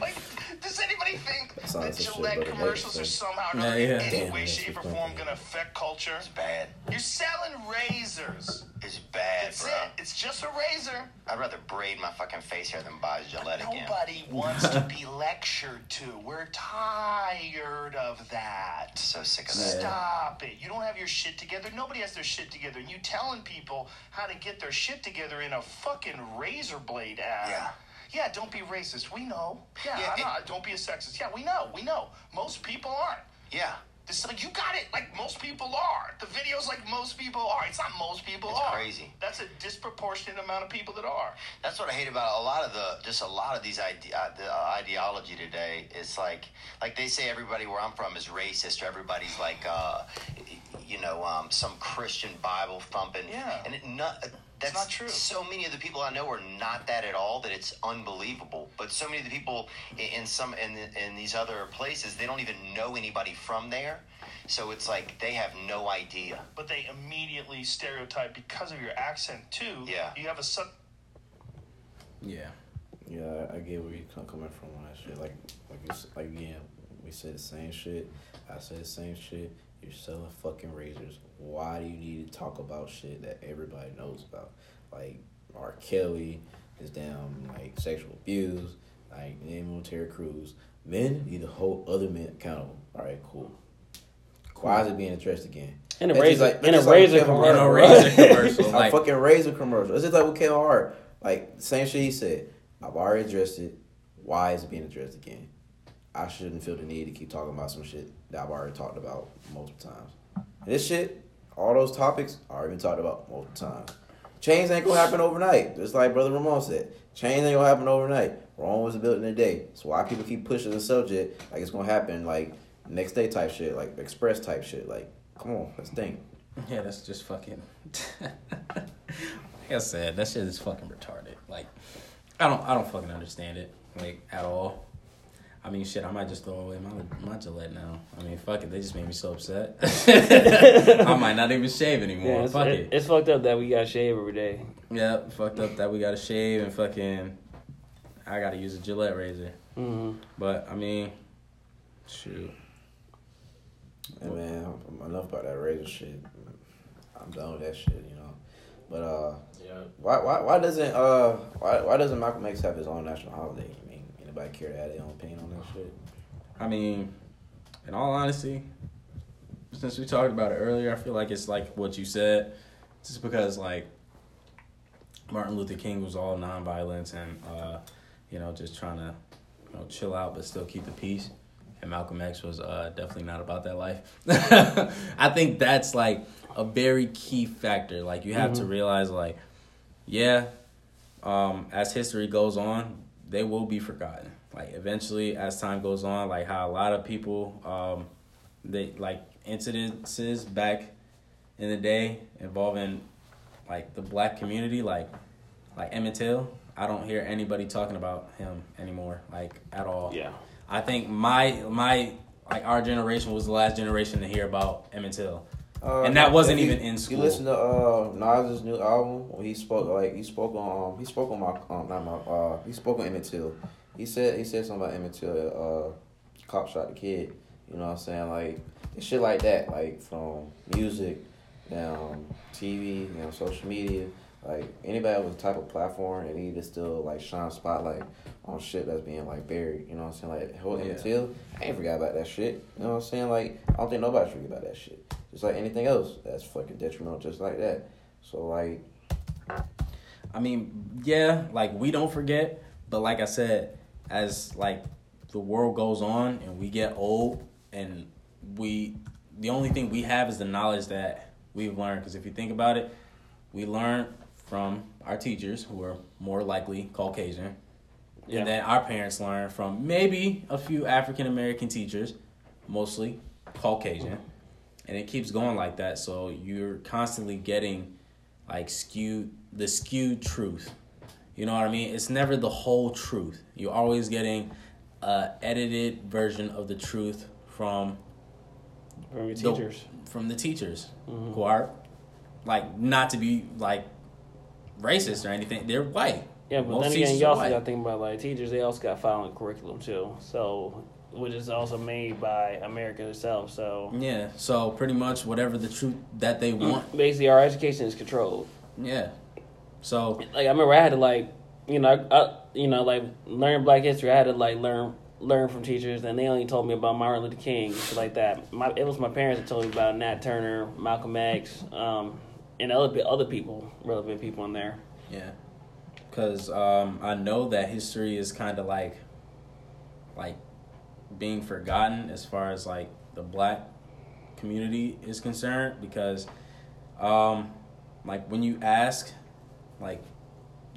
Like, does anybody think that, that Gillette shit, commercials are somehow yeah, in yeah. any damn, way, shape, or form gonna affect culture? It's bad. You're selling razors. It's bad, That's bro. It. It's just a razor. I'd rather braid my fucking face hair than buy Gillette Nobody again. Nobody wants to be lectured to. We're tired of that. So sick of that. Stop it. You don't have your shit together. Nobody has their shit together. And you telling people how to get their shit together in a fucking razor blade ad. Yeah. Yeah, don't be racist. We know. Yeah, yeah I'm it, not. Don't be a sexist. Yeah, we know. We know. Most people aren't. Yeah. This is like, you got it, like most people are. The video's like most people are. It's not most people it's are. It's crazy. That's a disproportionate amount of people that are. That's what I hate about a lot of the, just a lot of these ide- the ideology today. It's like, like they say everybody where I'm from is racist, or everybody's like, uh, you know, um, some Christian Bible thumping. Yeah. And it not, that's it's not true. So many of the people I know are not that at all, that it's unbelievable. But so many of the people in, in some in, in these other places, they don't even know anybody from there. So it's like they have no idea. But they immediately stereotype because of your accent too. Yeah. You have a sub. Yeah. Yeah, I get where you're coming from on that shit. Like, like, you, like again, we say the same shit. I say the same shit. You're selling fucking razors. Why do you need to talk about shit that everybody knows about? Like, R. Kelly, his damn, like, sexual abuse, like, name on Terry Crews. Men need to hold other men accountable. All right, cool. Why is it being addressed again? In a that's razor, like, in a like razor commercial. In a razor commercial. Like, a fucking razor commercial. It's just like with Kevin Hart. Like, same shit he said. I've already addressed it. Why is it being addressed again? I shouldn't feel the need to keep talking about some shit that I've already talked about multiple times. And this shit, all those topics, I already been talked about multiple times. Change ain't gonna happen overnight. Just like Brother Ramon said, change ain't gonna happen overnight. Rome was built in a day. So why people keep pushing the subject like it's gonna happen like next day type shit, like express type shit. Like, come on, let's think. Yeah, that's just fucking. Like I said, that shit is fucking retarded. Like, I don't, I don't fucking understand it, like at all. I mean, shit, I might just throw away my my Gillette now. I mean, fuck it, they just made me so upset. I might not even shave anymore. Yeah, it's, fuck it, it. It's fucked up that we gotta shave every day. Yeah, fucked up that we gotta shave and fucking. I gotta use a Gillette razor. Mm-hmm. But I mean, shoot. Hey man, enough about that razor shit. I'm done with that shit, you know. But uh, yeah. why why why doesn't uh why why doesn't Malcolm X have his own national holiday? I mean, anybody care to add their own opinion on that shit? I mean, in all honesty, since we talked about it earlier, I feel like it's like what you said, just because like Martin Luther King was all nonviolence and uh, you know, just trying to you know chill out but still keep the peace. And Malcolm X was uh, definitely not about that life. I think that's, like, a very key factor. Like, you have mm-hmm. to realize, like, yeah, um, as history goes on, they will be forgotten. Like, eventually, as time goes on, like, how a lot of people, um, they like, incidences back in the day involving, like, the black community, like, like Emmett Till, I don't hear anybody talking about him anymore, like, at all. Yeah. I think my my like our generation was the last generation to hear about Emmett Till, uh, and that wasn't you, even in school. You listen to uh, Nas's new album when he spoke like he spoke on um, he spoke on my um, not my uh, he spoke on Emmett Till. He said he said something about Emmett Till. Uh, cop shot the kid. You know what I'm saying? Like shit like that. Like from music, down T V, you know, social media. Like, anybody with the type of platform, they need to still, like, shine spotlight on shit that's being, like, buried. You know what I'm saying? Like, whole Emmett Till, I ain't forgot about that shit. You know what I'm saying? Like, I don't think nobody forget about that shit. Just like anything else, that's fucking detrimental just like that. So, like... I mean, yeah, like, we don't forget. But like I said, as, like, the world goes on and we get old and we... The only thing we have is the knowledge that we've learned. Because if you think about it, we learn from our teachers, who are more likely Caucasian. Yeah. And then our parents learn from maybe a few African-American teachers, mostly Caucasian. And it keeps going like that. So you're constantly getting like skewed, the skewed truth. You know what I mean? It's never the whole truth. You're always getting an edited version of the truth from, from your the, teachers. From the teachers mm-hmm. who are like, not to be like, racist or anything, they're white. Yeah, but most then again, you also got to think about like teachers. They also got following curriculum too, so which is also made by America itself. So yeah, so pretty much whatever the truth that they want. Basically, our education is controlled. Yeah, so like I remember I had to like you know I, I you know like learn Black history. I had to like learn learn from teachers, and they only told me about Martin Luther King and shit like that. My it was my parents that told me about Nat Turner, Malcolm X. Um, And other other people, relevant people in there. Yeah, because um, I know that history is kind of like, like, being forgotten as far as like the black community is concerned. Because, um, like when you ask, like,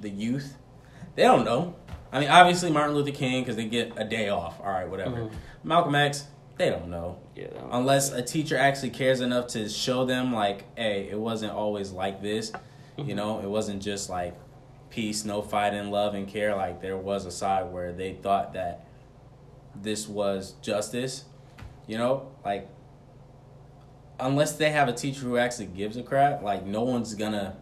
the youth, they don't know. I mean, obviously Martin Luther King because they get a day off. All right, whatever. Mm-hmm. Malcolm X. They don't know. Yeah, they don't Unless know. A teacher actually cares enough to show them, like, hey, it wasn't always like this. Mm-hmm. You know, it wasn't just, like, peace, no fighting, love, and care. Like, there was a side where they thought that this was justice. You know? Like, unless they have a teacher who actually gives a crap, like, no one's gonna,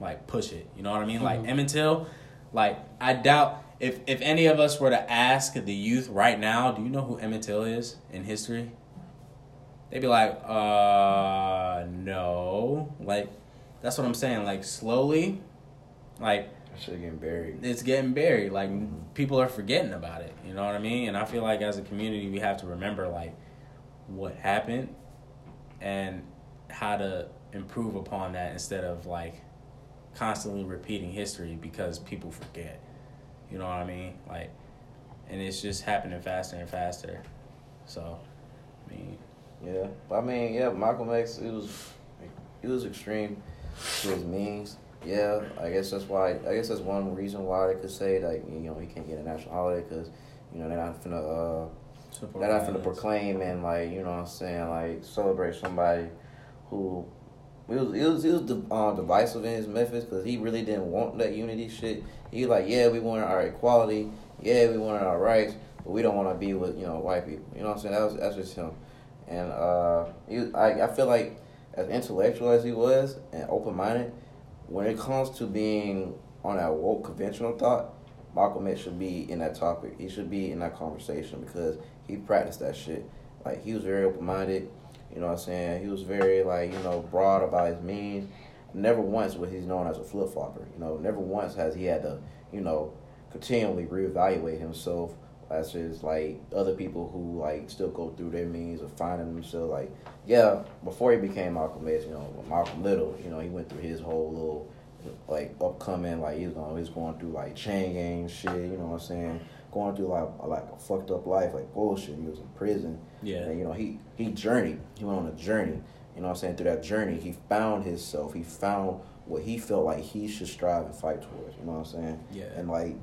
like, push it. You know what I mean? Mm-hmm. Like, Emmett Till, like, I doubt... If if any of us were to ask the youth right now, do you know who Emmett Till is in history? They'd be like, uh, no. Like, that's what I'm saying. Like, slowly, like... That shit's getting buried. It's getting buried. Like, mm-hmm. people are forgetting about it. You know what I mean? And I feel like as a community, we have to remember, like, what happened and how to improve upon that instead of, like, constantly repeating history because people forget. You know what I mean? Like, and it's just happening faster and faster. So, I mean, yeah, I mean, yeah, Malcolm X, it was, it was extreme to his means. Yeah, I guess that's why. I guess that's one reason why they could say, like, you know, he can't get a national holiday because, you know, they're not finna, uh, Support they're not finna proclaim and, like, you know what I'm saying, like, celebrate somebody who. It was it was, it was de- uh, divisive in his methods because he really didn't want that unity shit. He was like, yeah, we wanted our equality, yeah, we wanted our rights, but we don't want to be with, you know, white people. You know what I'm saying? That was that's just him. And uh, he was, I I feel like as intellectual as he was and open minded, when it comes to being on that woke conventional thought, Malcolm X should be in that topic. He should be in that conversation because he practiced that shit. Like, he was very open minded. You know what I'm saying? He was very, like, you know, broad about his means. Never once was he known as a flip-flopper. You know, never once has he had to, you know, continually reevaluate himself as his, like, other people who, like, still go through their means or finding themselves. Like, yeah, before he became Malcolm X, you know, Malcolm Little, you know, he went through his whole little, like, upcoming, like, he was going, he was going through, like, chain gang shit, you know what I'm saying? Going through like a, like a fucked up life, like bullshit. He was in prison. Yeah. And, you know, he, he journeyed. He went on a journey. You know what I'm saying? Through that journey, he found himself. He found what he felt like he should strive and fight towards. You know what I'm saying? Yeah. And, like,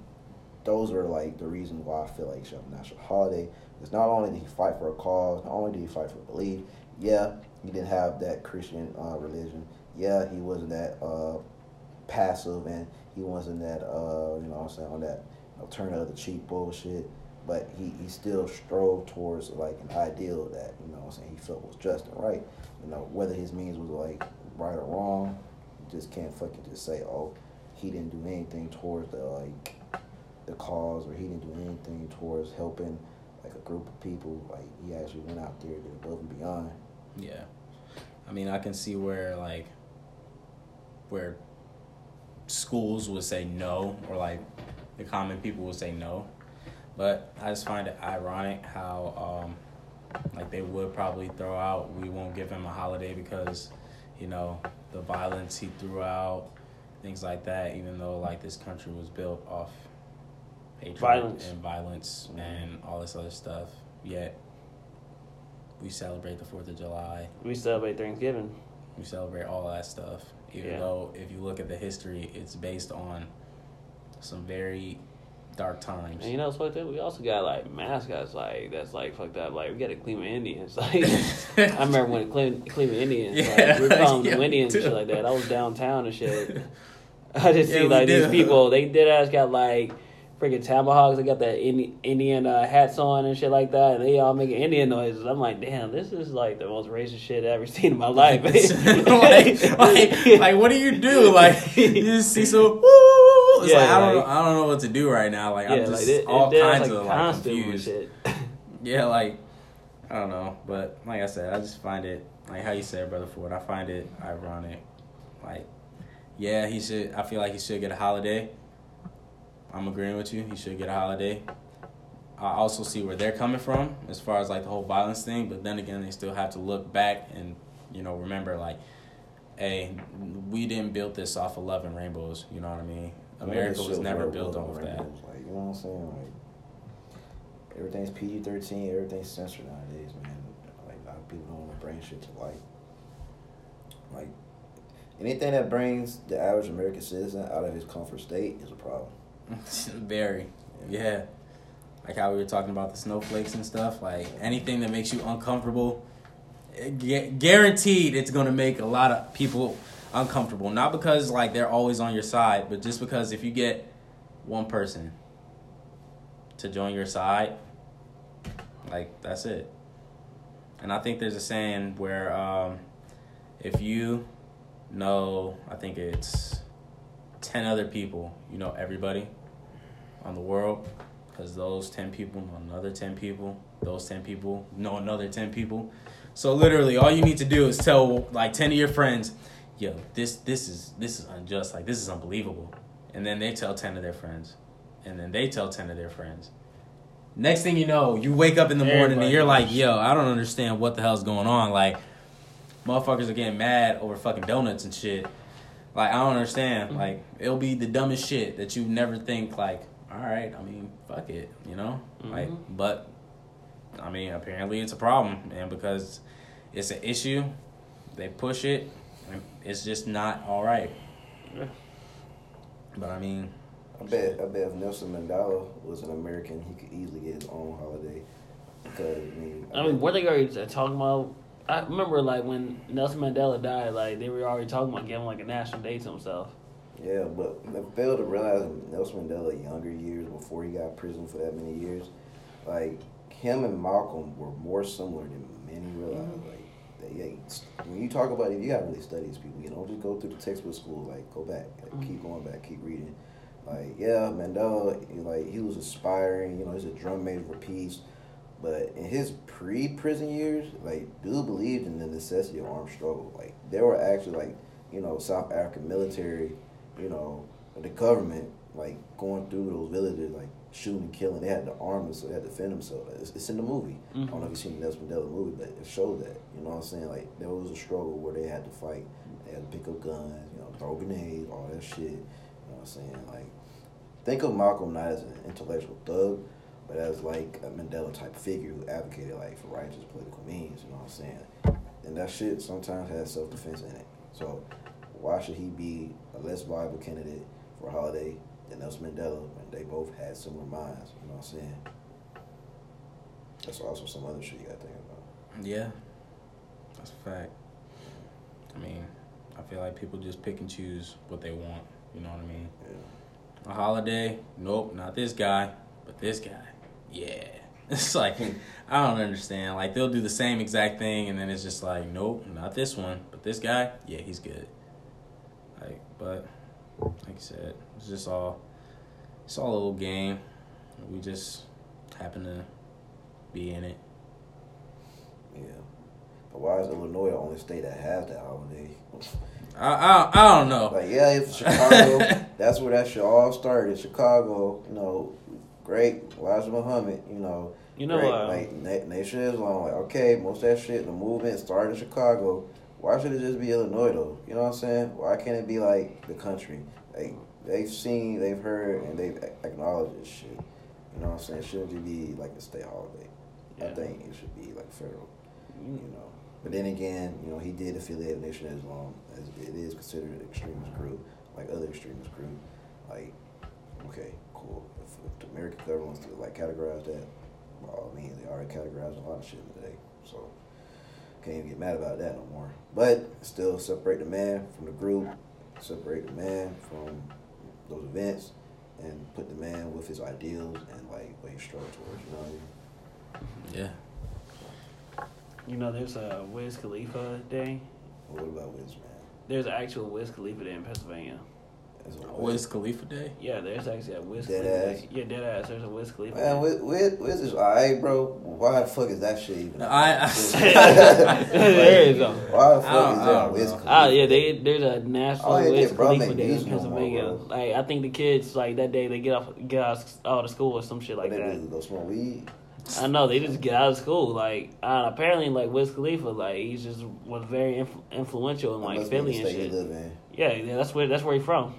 those are, like, the reason why I feel like he should have a national holiday. Because not only did he fight for a cause, not only did he fight for belief, yeah, he didn't have that Christian uh, religion. Yeah, he wasn't that uh, passive and he wasn't that, uh, you know what I'm saying, on that turn out the cheap bullshit, but he, he still strove towards, like, an ideal that, you know what I'm saying, he felt was just and right. You know, whether his means was, like, right or wrong, you just can't fucking just say, oh, he didn't do anything towards the, like, the cause, or he didn't do anything towards helping, like, a group of people. Like, he actually went out there and did above and beyond. Yeah. I mean, I can see where, like, where schools would say no, or, like, the common people will say no, but I just find it ironic how, um, like, they would probably throw out, we won't give him a holiday because, you know, the violence he threw out, things like that, even though, like, this country was built off hatred violence. and violence mm-hmm. and all this other stuff, yet we celebrate the fourth of July. We celebrate Thanksgiving. We celebrate all that stuff, even yeah. though if you look at the history, it's based on some very dark times. And you know what's fucked up? We also got, like, mascots, like, that's, like, fucked up. Like, we got the Cleveland Indians. Like, I remember when the Cleveland, Cleveland Indians, yeah, like, we were calling them yeah, Indians too. And shit like that. I was downtown and shit. I just yeah, see, like, did. These people, they did ass got, like, freaking tomahawks. They got that Indian, Indian uh, hats on and shit like that. And they all making Indian noises. I'm like, damn, this is, like, the most racist shit I've ever seen in my life. like, like, like, what do you do? Like, you just see some, woo! It's yeah, like, I don't like, know, I don't know what to do right now. Like, yeah, I'm just like it, all it, kinds like, of like confused. Shit. yeah, like I don't know, but like I said, I just find it like how you said, Brother Ford. I find it ironic. Like, yeah, he should. I feel like he should get a holiday. I'm agreeing with you. He should get a holiday. I also see where they're coming from as far as like the whole violence thing, but then again, they still have to look back and you know remember like, hey, we didn't build this off of love and rainbows. You know what I mean? America was never built off that. Like, you know what I'm saying? Like, everything's P G thirteen, everything's censored nowadays, man. Like, a lot of people don't want to bring shit to light. Like, anything that brings the average American citizen out of his comfort state is a problem. Very. Yeah. yeah. Like how we were talking about the snowflakes and stuff. Like, anything that makes you uncomfortable, it, guaranteed it's going to make a lot of people uncomfortable, not because like they're always on your side, but just because if you get one person to join your side, like that's it. And I think there's a saying where um, if you know, I think it's ten other people, you know everybody on the world, because those ten people know another ten people, those ten people know another ten people. So literally, all you need to do is tell like ten of your friends, yo, this this is this is unjust. Like, this is unbelievable. And then they tell ten of their friends. And then they tell ten of their friends. Next thing you know, you wake up in the morning Everybody and you're knows. Like, yo, I don't understand what the hell's going on. Like, motherfuckers are getting mad over fucking donuts and shit. Like, I don't understand. Like, it'll be the dumbest shit that you never think, like, all right, I mean, fuck it, you know? Mm-hmm. Like, but, I mean, apparently it's a problem. And because it's an issue, they push it, and it's just not all right. Yeah. But, I mean... I bet, I bet if Nelson Mandela was an American, he could easily get his own holiday. Because, I mean... I, I mean, what they already talking about... I remember, like, when Nelson Mandela died, like, they were already talking about giving, like, a national day to himself. Yeah, but I failed to realize Nelson Mandela younger years, before he got in prison for that many years, like, him and Malcolm were more similar than many realize. Mm-hmm. Like, they, like, when you talk about it, you got to really study these people. You don't just go through the textbook school, like, go back. Like, mm-hmm. Keep going back. Keep reading. Like, yeah, Mandela, like, he was inspiring. You know, he's a drum major for peace. But in his pre-prison years, like, dude believed in the necessity of armed struggle. Like, there were actually, like, you know, South African military, you know, the government, like, going through those villages, like, shooting and killing. They had to arm themselves, so they had to defend themselves. It's, it's in the movie. Mm-hmm. I don't know if you've seen the Nelson Mandela movie, but it showed that. You know what I'm saying? Like, there was a struggle where they had to fight. They had to pick up guns, you know, throw grenades, all that shit. You know what I'm saying? Like, think of Malcolm not as an intellectual thug, but as, like, a Mandela-type figure who advocated, like, for righteous political means, you know what I'm saying? And that shit sometimes has self-defense in it. So why should he be a less viable candidate for a holiday than Nelson Mandela when they both had similar minds, you know what I'm saying? That's also some other shit you gotta think about. Yeah, that's a fact. I mean, I feel like people just pick and choose what they want, you know what I mean? Yeah. A holiday, nope, not this guy, but this guy. Yeah. It's like, I don't understand. Like, they'll do the same exact thing, and then it's just like, nope, not this one, but this guy, yeah, he's good. Like, but, like I said, it's just all, it's all a little game. We just happen to be in it. Yeah. But why is Illinois the only state that has that holiday? I, I, I don't know. Like, yeah, if Chicago, that's where that shit all started. Chicago, you know, great, Elijah Muhammad, you know. You know, great, uh, like, na- Nation of Islam. Like, okay, most of that shit, the movement started in Chicago. Why should it just be Illinois, though? You know what I'm saying? Why can't it be, like, the country? Like, they've seen, they've heard, and they've acknowledged this shit. You know what I'm saying? It shouldn't be, like, a state holiday. Yeah. I think it should be, like, federal, you know. But then again, you know, he did affiliate Nation of Islam. As it is considered an extremist group, like other extremist group. Like, okay, cool. If the American government wants to, like, categorize that, by all means, they already categorized a lot of shit today. So, can't even get mad about that no more. But, still, separate the man from the group, separate the man from those events, and put the man with his ideals and, like, what he struggled towards, you know what I mean? Yeah. You know, there's a Wiz Khalifa day. What about Wiz, man? There's an actual Wiz Khalifa day in Pennsylvania. A Wiz Khalifa day? Yeah, there's actually a Wiz Khalifa day. Yeah, dead ass. There's a Wiz Khalifa Man, Wiz, Wiz, Wiz is alright, bro. Why the fuck is that shit even? I, I, like, there is a, why the fuck is that Wiz Khalifa? Oh, yeah, they, there's a national Wiz Khalifa day in Pennsylvania. No more, like, I think the kids, like, that day, they get off, get out of school or some shit like they that. They go smoke weed. I know, they just get out of school. Like, uh, apparently, like, Wiz Khalifa, like, he just was very inf- influential in, like, Philly and shit. Yeah, yeah, that's where that's where he's from.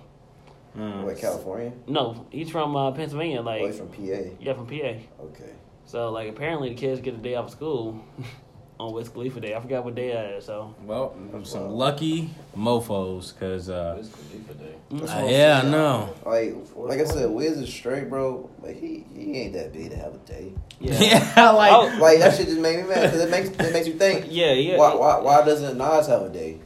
Mm. What, California? No, he's from uh, Pennsylvania. Like, oh, he's from P A? Yeah, from P A. Okay. So, like, apparently the kids get a day off of school on Wiz Khalifa Day. I forgot what day that is, so. Well, some well, lucky mofos, because... Uh, Wiz Khalifa Day. Uh, yeah, I know. Like, like I said, Wiz is straight, bro. Like, he, he ain't that big to have a day. Yeah, yeah, like... Oh. Like, that shit just made me mad, because it makes, it makes you think. Yeah, yeah. Why, why, why doesn't Nas have a day?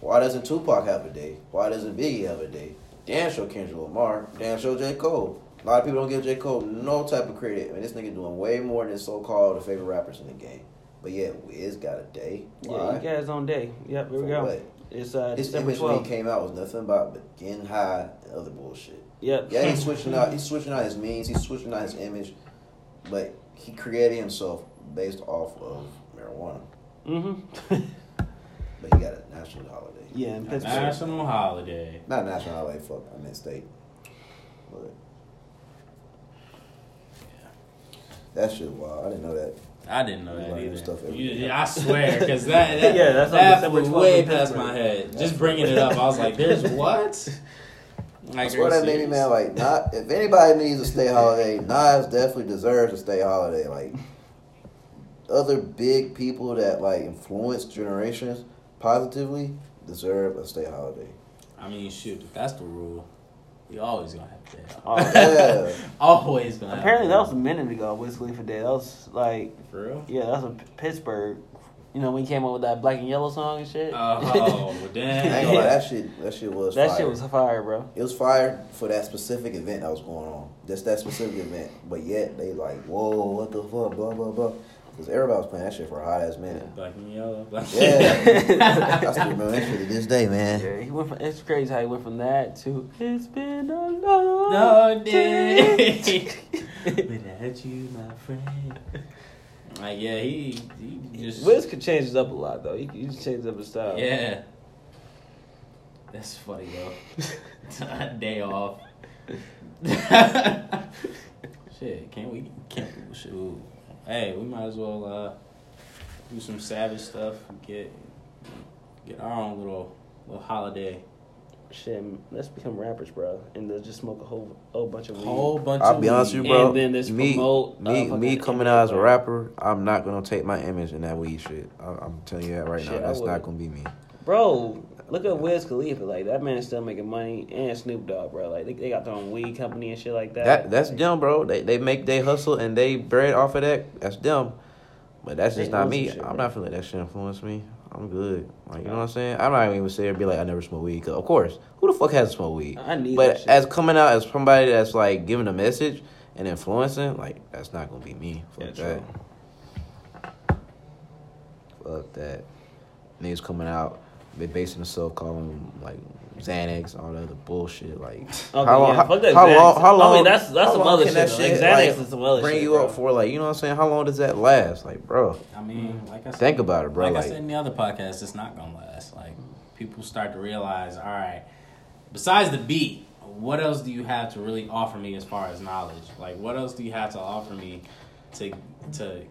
Why doesn't Tupac have a day? Why doesn't Biggie have a day? Damn sure Kendrick Lamar. Damn sure J Cole. A lot of people don't give J Cole no type of credit. I mean, this nigga doing way more than so-called the favorite rappers in the game. But yeah, Wiz got a day. Why? Yeah, he got his own day. Yep, here we go. What? It's uh, his image when he came out was nothing about but getting high and other bullshit. Yep. Yeah, he's switching out. He's switching out his means. He's switching out his image, but he created himself based off of marijuana. Mm-hmm. But he got a national holiday. Yeah, in Pittsburgh. National holiday. Not national holiday, fuck. I meant state. But yeah. That shit wild. I didn't know that. I didn't know that either. Stuff you, I swear, because that, that, yeah, that's that was way past my head. That's just bringing it up, I was like, there's what? I swear that lady, man, like, not if anybody needs a state holiday, Nas definitely deserves a state holiday. Like, other big people that, like, influence generations positively deserve a state holiday. I mean, shoot, if that's the rule, you always gonna have that. Oh, yeah. Always gonna Apparently, have that. That was a minute ago, Wiz Khalifa Day. That was, like... For real? Yeah, that was in Pittsburgh. You know, when he came up with that Black and Yellow song and shit? Uh, oh, damn. I ain't gonna lie, that shit, that shit was that fire. That shit was fire, bro. It was fire for that specific event that was going on. Just that specific event. But yet, they like, whoa, what the fuck, blah, blah, blah. Because everybody was playing that shit for a hot-ass minute. Black and Yellow. Black and Yellow. Yeah. I still remember that shit to this day, man. Yeah, he went from, it's crazy how he went from that to, it's been a long no, day. Without you, my friend. Like, yeah, he, he just... Wiz could change it up a lot, though. He, he just changed up his style. Yeah. That's funny, though. Day off. Shit, can't we... Can't we... Shit. Ooh. Hey, we might as well uh, do some savage stuff and get get our own little little holiday. Shit, let's become rappers, bro, and then just smoke a whole whole bunch of weed. Whole bunch. I'll of be honest weed. with you, bro. And then let's me, promote me, uh, me coming out as a rapper. I'm not gonna take my image in that weed shit. I'm, I'm telling you that right shit, now. That's not gonna be me, bro. Look at Wiz Khalifa, like that man is still making money, and Snoop Dogg, bro. Like they, they got their own weed company and shit like that. That that's them, bro. They they make they hustle and they bread off of that. That's them, but that's just they not me. Shit, I'm not feeling that shit influence me. I'm good. Like you know what I'm saying. I'm not even gonna sit there and be like I never smoke weed. Cause of course, who the fuck hasn't smoked weed? I need. But that shit. As coming out as somebody that's like giving a message and influencing, like that's not gonna be me. Fuck yeah, that. True. Fuck that. Niggas coming out. They basing themselves calling them, like Xanax, all the other bullshit. Like okay, how long? Yeah. How, that how long? How long? I mean, that's that's some other shit. That shit like, Xanax is some other bring shit. Bring you bro. Up for like you know what I'm saying? How long does that last? Like, bro. I mean, like I said, think about it, bro. Like, like I said in the other podcast, it's not gonna last. Like people start to realize, all right. Besides the beat, what else do you have to really offer me as far as knowledge? Like, what else do you have to offer me to to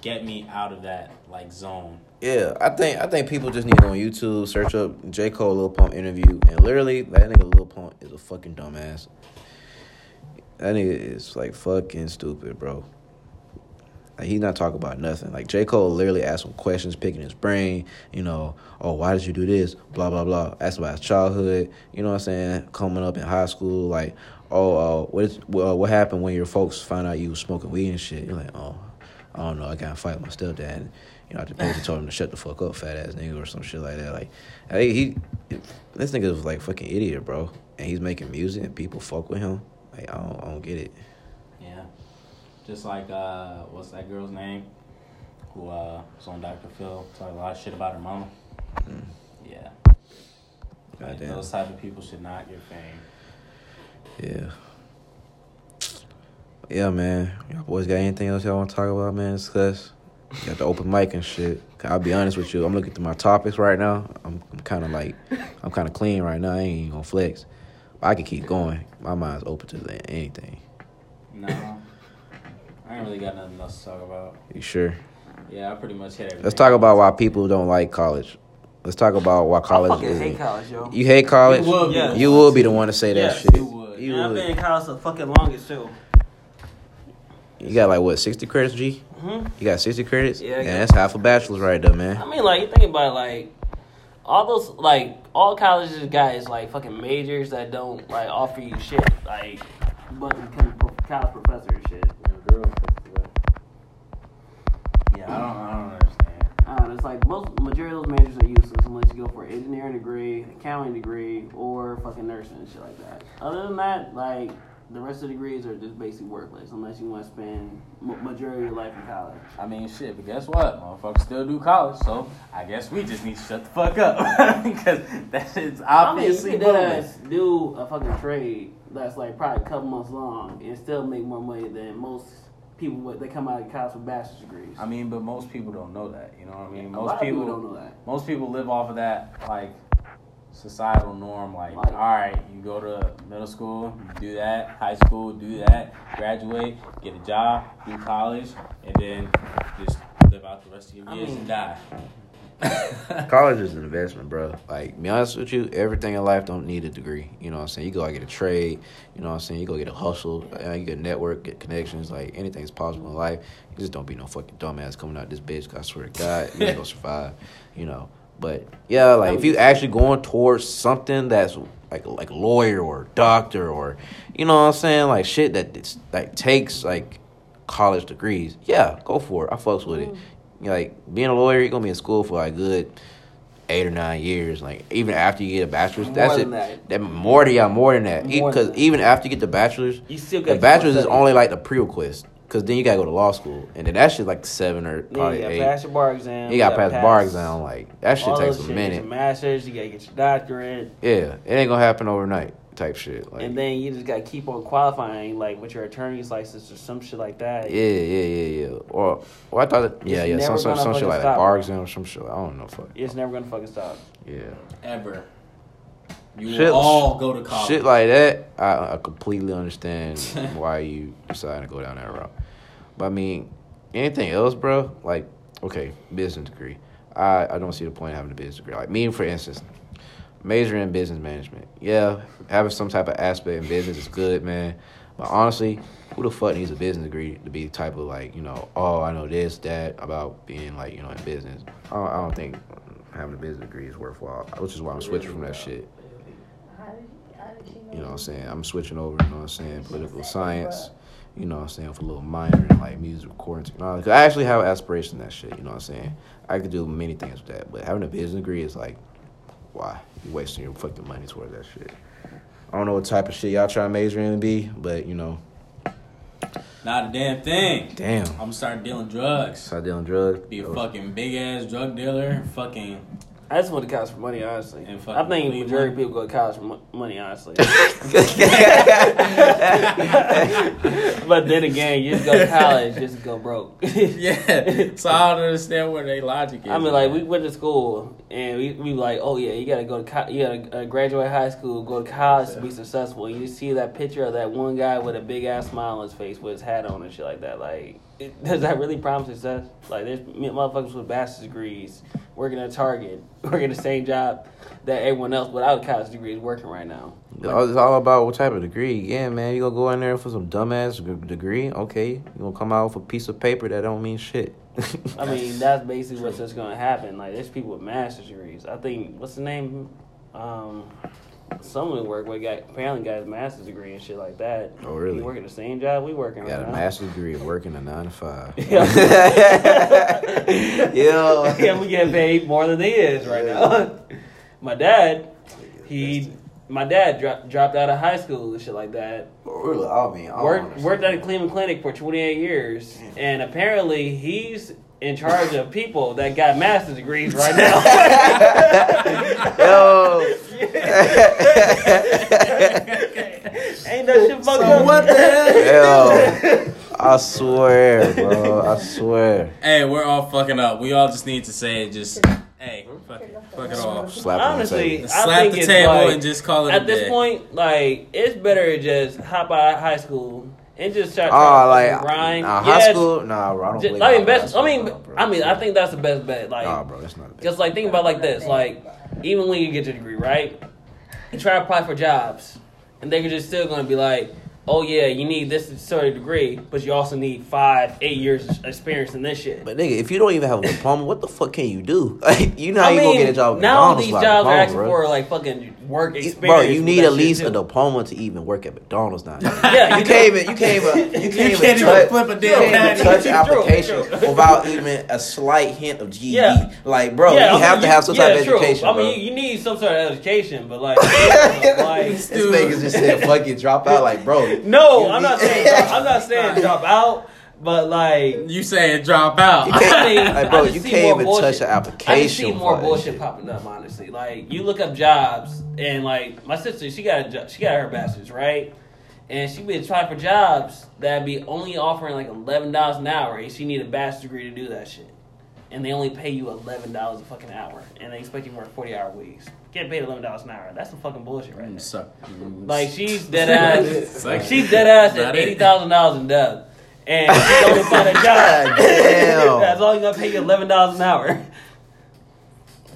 get me out of that like zone? Yeah, I think I think people just need to go on YouTube, search up J Cole Lil Pump interview, and literally that nigga Lil Pump is a fucking dumbass. That nigga is like fucking stupid, bro. Like he's not talking about nothing. Like J Cole literally asked him questions, picking his brain. You know, oh why did you do this? Blah blah blah. Asked about his childhood. You know what I'm saying? Coming up in high school, like oh uh, what is, uh, what happened when your folks found out you was smoking weed and shit? You're like oh I don't know I got to fight with my stepdad. You know, I just basically told him to shut the fuck up, fat ass nigga, or some shit like that. Like, he, he this nigga was like fucking idiot, bro. And he's making music, and people fuck with him. Like, I don't, I don't get it. Yeah, just like uh, what's that girl's name? Who uh, was on Doctor Phil, talking a lot of shit about her mama. Mm-hmm. Yeah, like, those type of people should not get fame. Yeah. Yeah, man. Y'all boys got anything else y'all want to talk about, man? Discuss. Got the open mic and shit. I'll be honest with you. I'm looking through my topics right now. I'm, I'm kind of like, I'm kind of clean right now. I ain't even gonna flex. But I can keep going. My mind's open to anything. No, I ain't really got nothing else to talk about. You sure? Yeah, I pretty much hit everything. Let's talk about why people don't like college. Let's talk about why college. I fucking is hate college, yo. You hate college? You will, yes. You will be the one to say that yes, shit. You would. You and would. I've been in college the fucking longest too. You got like what sixty credits, G? Mm-hmm. You got sixty credits? Yeah, yeah, that's half a bachelor's right there, man. I mean, like, you think about it, like, all those, like, all colleges got is, like, fucking majors that don't, like, offer you shit. Like, but become college professor and shit. Yeah, I don't, I don't understand. I don't know, it's like, most, majority of those majors are useless unless you go for an engineering degree, accounting degree, or fucking nursing and shit like that. Other than that, like... The rest of the degrees are just basically worthless unless you want to spend majority of your life in college. I mean, shit, but guess what? Motherfuckers still do college, so I guess we just need to shut the fuck up. Because that shit's obviously pointless. I mean, you could do a fucking trade that's like probably a couple months long and still make more money than most people that come out of college with bachelor's degrees. I mean, but most people don't know that. You know what I mean? Yeah, most people, people don't know that. Most people live off of that, like... societal norm, like, all right, you go to middle school, do that, high school, do that, graduate, get a job, do college, and then just live out the rest of your years I mean, and die. College is an investment, bro. Like, be honest with you, everything in life don't need a degree. You know what I'm saying? You go out get a trade. You know what I'm saying? You go get a hustle. You get a network, get connections. Like, anything's possible in life. You just don't be no fucking dumbass coming out this bitch. 'Cause I swear to God, you ain't gonna survive. You know. But yeah, like if you actually going towards something that's like like lawyer or doctor or, you know what I'm saying? Like shit that it's, like takes like college degrees. Yeah, go for it. I fucks with it. Like, being a lawyer, you're going to be in school for, like, good eight or nine years. Like, even after you get a bachelor's. More that's than it. that. More than, yeah, more than that. Because even after you get the bachelor's, you still got the bachelor's is only, like, the prerequisite. Because then you got to go to law school. And then that shit, like, seven or probably yeah, you eight. You got to pass your bar exam. You got to pass the bar exam. Like, that shit takes a shit, minute. You get your master's. You got to get your doctorate. Yeah. It ain't going to happen overnight type shit. Like, and then you just got to keep on qualifying, like, with your attorney's license or some shit like that. Yeah, yeah, yeah, yeah. Or, well, I thought that, yeah, yeah, some, some, some shit like that, bar exam or some shit. I don't know. Fuck. It's never going to fucking stop. Yeah. Ever. You shit, will all go to college. Shit like that, I, I completely understand why you decided to go down that route. But, I mean, anything else, bro? Like, okay, business degree. I, I don't see the point of having a business degree. Like, me, for instance, major in business management. Yeah, having some type of aspect in business is good, man. But honestly, who the fuck needs a business degree to be the type of, like, you know, oh, I know this, that, about being, like, you know, in business. I don't, I don't think having a business degree is worthwhile, which is why I'm switching from that shit. You know what I'm saying? I'm switching over, you know what I'm saying, political science, you know what I'm saying, for a little minor in, like, music recording. Because I actually have aspiration in that shit, you know what I'm saying? I could do many things with that, but having a business degree is, like, why? You wasting your fucking money towards that shit. I don't know what type of shit y'all trying to major in and be, but, you know. Not a damn thing. Damn. I'm gonna start dealing drugs. Start dealing drugs? Be a fucking big-ass drug dealer. Fucking. I just went to college for money, honestly. And I think the majority of people go to college for mo- money, honestly. But then again, you just go to college, just to go broke. Yeah. So I don't understand where their logic is. I mean, man. Like, we went to school, and we we like, oh, yeah, you got to go to college. You got to uh, graduate high school, go to college yeah. to be successful. And you see that picture of that one guy with a big-ass smile on his face with his hat on and shit like that. Like, it, does that really promise success? Like, there's motherfuckers with bachelor's degrees working at Target, working the same job that everyone else without a college degree is working right now. Like, it's all about what type of degree. Yeah, man, you gonna go in there for some dumbass degree? Okay, you gonna come out with a piece of paper that don't mean shit. I mean, that's basically what's just gonna happen. Like, there's people with master's degrees. I think what's the name? Um, someone who work with got apparently got his master's degree and shit like that. Oh, really? He working the same job we working. Got right a now. Master's degree working a nine to five. Yeah. Yo. Yeah, we get paid more than they is right now. My dad, he, my dad dropped dropped out of high school and shit like that. Really? I mean, I worked worked at a Cleveland clinic for twenty eight years, and apparently he's in charge of people that got master's degrees right now. Yo. Ain't no shit fucked so up. What the hell? Yo, I swear, bro. I swear. Hey, we're all fucking up. We all just need to say it. Just hey, fuck it, fuck it off. Slap Honestly, the table. I slap think the table like, and just call it. At a this day. Point, like it's better to just hop out of high school. And just try to oh, like, grind. Nah, high yes. school? Nah, bro, I don't just, like, high best, high I mean, bro, I mean, I think that's the best bet. Like, nah, bro, that's not the best. Because, like, think about like this. Like, even when you get your degree, right? You try to apply for jobs. And they're just still going to be like, oh, yeah, you need this sort of degree, but you also need five, eight years of experience in this shit. But, nigga, if you don't even have a diploma, what the fuck can you do? Like, you know how I you mean, gonna get a job at McDonald's. Now these jobs are asking for, like, fucking work experience. Bro, you need at least a diploma to even work at McDonald's now. Yeah, you can't even, you can't even, you can't even touch, flip a deal. You can't even touch application without even a slight hint of G E D. Yeah. Like, bro, yeah, you I mean, have you, to have some yeah, type of education, I bro. mean, you, you need some sort of education, but, like, like this nigga just said, fuck it, drop out. Like, bro. No, I'm not saying drop, I'm not saying drop out, but like you saying drop out. I mean, like, bro, I you can't even bullshit. touch the application. I just see more bullshit popping up. Honestly, like you look up jobs, and like my sister, she got a job, she got her bachelor's, right? And she been trying for jobs that be only offering like eleven dollars an hour, and she need a bachelor's degree to do that shit. And they only pay you eleven dollars a fucking hour, and they expect you to work forty hour weeks. Get paid eleven dollars an hour. That's some fucking bullshit, right? There. Like she's dead ass. Like she's dead ass at eighty thousand dollars in debt, and she don't find a job. That's all you gonna pay you eleven dollars an hour.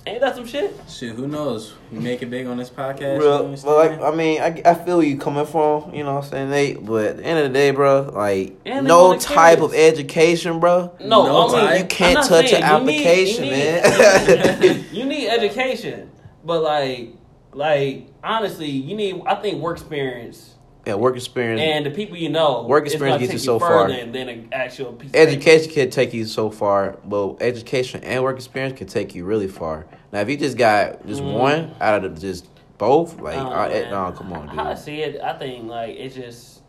Ain't that some shit? Shit, who knows? We make it big on this podcast. Real, you know like, I mean, I, I feel you coming from, you know what I'm saying, Nate? But at the end of the day, bro, like, no type of education, bro. No, no I mean, you can't touch saying, an application, you need, you need, man. You need, you need education. But, like, like honestly, you need, I think, work experience. Yeah, work experience. And the people you know. Work experience gets you so far. Than an actual piece of education can take you so far, but education and work experience can take you really far. Now, if you just got just mm. one out of the, just both, like, oh, I, it, no, come on, dude. How I see it, I think, like, it's just,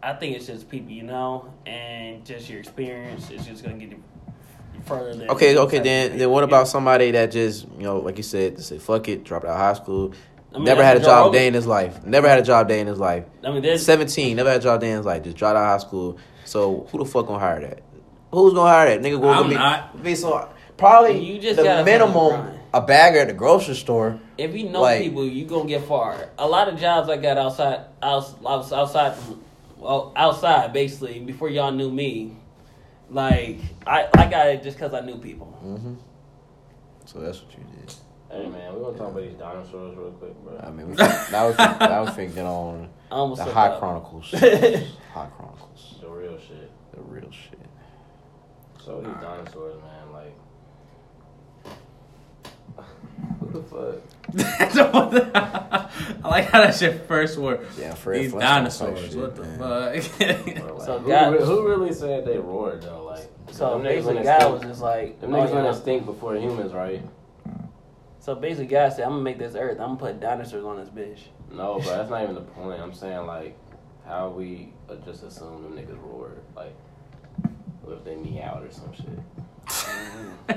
I think it's just people you know and just your experience is just going to get you further than. Okay, okay, then, then what about somebody that just, you know, like you said, just say, fuck it, dropped out of high school. I mean, never had a Joe job Rogan. day in his life. Never had a job day in his life. I mean, seventeen. Never had a job day in his life. Just dropped out of high school. So who the fuck gonna hire that? Who's gonna hire that nigga? Go I'm be, not. Be so probably you just the minimum a bagger at the grocery store. If you know like, people, you gonna get fired. A lot of jobs I got outside, outside, outside, well, outside basically before y'all knew me. Like I, I got it just because I knew people. Mm-hmm. So that's what you did. Hey man, we gonna talk about these dinosaurs real quick, bro. I mean, we that was that was thinking on the High up. Chronicles, High Chronicles, the real shit, the real shit. So these dinosaurs, man, like who the fuck? I like how that shit first word. Yeah, Fred these dinosaurs. Shit, what the man. Fuck? Bro, like, so who, God, who really said they roared though? Like, so them niggas gonna God was just like them niggas gonna stink before humans, right? So basically, God said, I'm gonna make this earth. I'm gonna put dinosaurs on this bitch. No, but that's not even the point. I'm saying, like, how we just assume them niggas roared. Like, what if they meowed or some shit?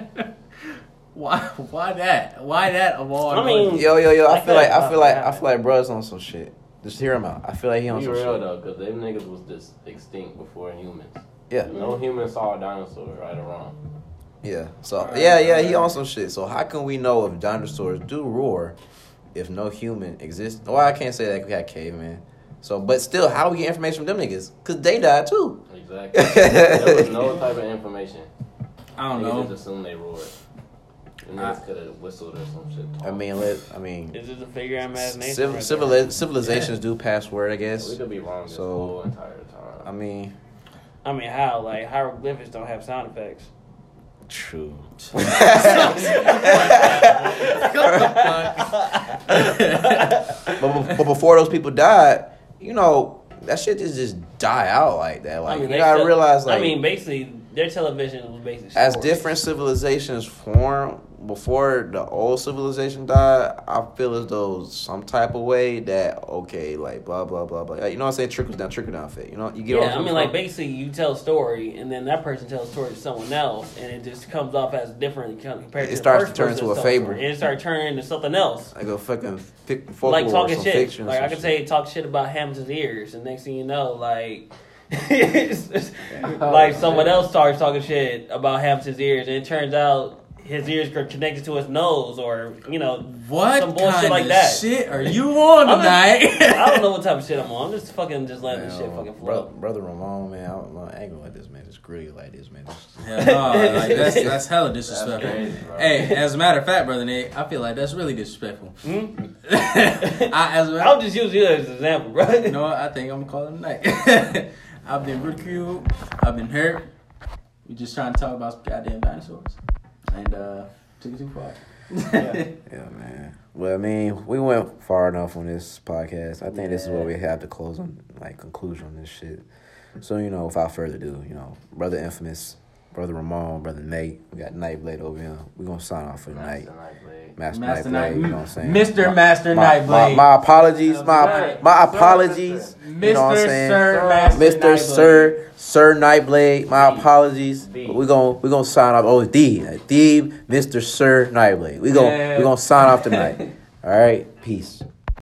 why Why that? Why that of all? I mean, yo, yo, yo, I feel like, I feel like, I feel like bro's on some shit. Just hear him out. I feel like he on some shit. Be real, though, because them niggas was just extinct before humans. Yeah. No human saw a dinosaur, right or wrong. Yeah, so, right, yeah, yeah, right. He on some shit. So, how can we know if dinosaurs do roar if no human exists? Well, I can't say that we had caveman. So, but still, how do we get information from them niggas? Because they died, too. Exactly. There was no type of information. I don't niggas know. Just assume they roared. And niggas could have whistled or some shit. I mean, let, I mean. Is this a figure of imagination? Civ- right civil- civilizations yeah. do pass word, I guess. Yeah, we could be wrong this so, whole entire time. I mean. I mean, how? Like, hieroglyphics don't have sound effects. True. but, but before those people died, you know, that shit just just die out like that. Like I mean, you gotta still, realize, like I mean, basically their television was basically as sports. Different civilizations formed before the old civilization died. I feel as though some type of way that okay, like blah blah blah blah. Like, you know what I'm saying? Trickles down, trickle down fit. You know, you get. Yeah, I mean, like basically, you tell a story, and then that person tells a story to someone else, and it just comes off as different compared. It to It starts the first to turn into a fable. It starts turning into something else. Like a fucking fic- folklore like talking or shit. Fiction like or I could say, talk shit about Hamilton's ears, and next thing you know, like. like someone else starts talking shit about Hamilton's ears, and it turns out his ears are connected to his nose, or you know, what some bullshit kind like of that. Shit are you on tonight? Just, I don't know what type of shit I'm on. I'm just fucking just letting this shit fucking flow. Brother Ramon, man, I don't know. I ain't gonna let this man just grill you like this, man. Yeah, no, like that's that's hella disrespectful. That's crazy, hey, as a matter of fact, brother Nate, I feel like that's really disrespectful. Hmm? I, as a, I'll just use you as an example, bro. You know what? I think I'm gonna call it a night. I've been ridiculed. I've been hurt. We just trying to talk about some goddamn dinosaurs. And uh, took it too far. yeah. yeah, man. Well, I mean, we went far enough on this podcast. I think yeah. this is where we have to close on, like, conclusion on this shit. So, you know, without further ado, you know, Brother Infamous, Brother Ramon, Brother Nate. We got Nightblade over here. We're going to sign off for the night. Master Nightblade. Master Nightblade. You know what I'm saying? Mister My, Master my, Nightblade. My, my apologies. No, my my sir, apologies. Mister You know what I'm saying? Sir Master Mister Nightblade. Sir Sir Nightblade. My D. apologies. We're going we're gonna to sign off. Oh, D. D. Mister Sir Nightblade. We're going yeah. we gonna to sign off tonight. All right. Peace.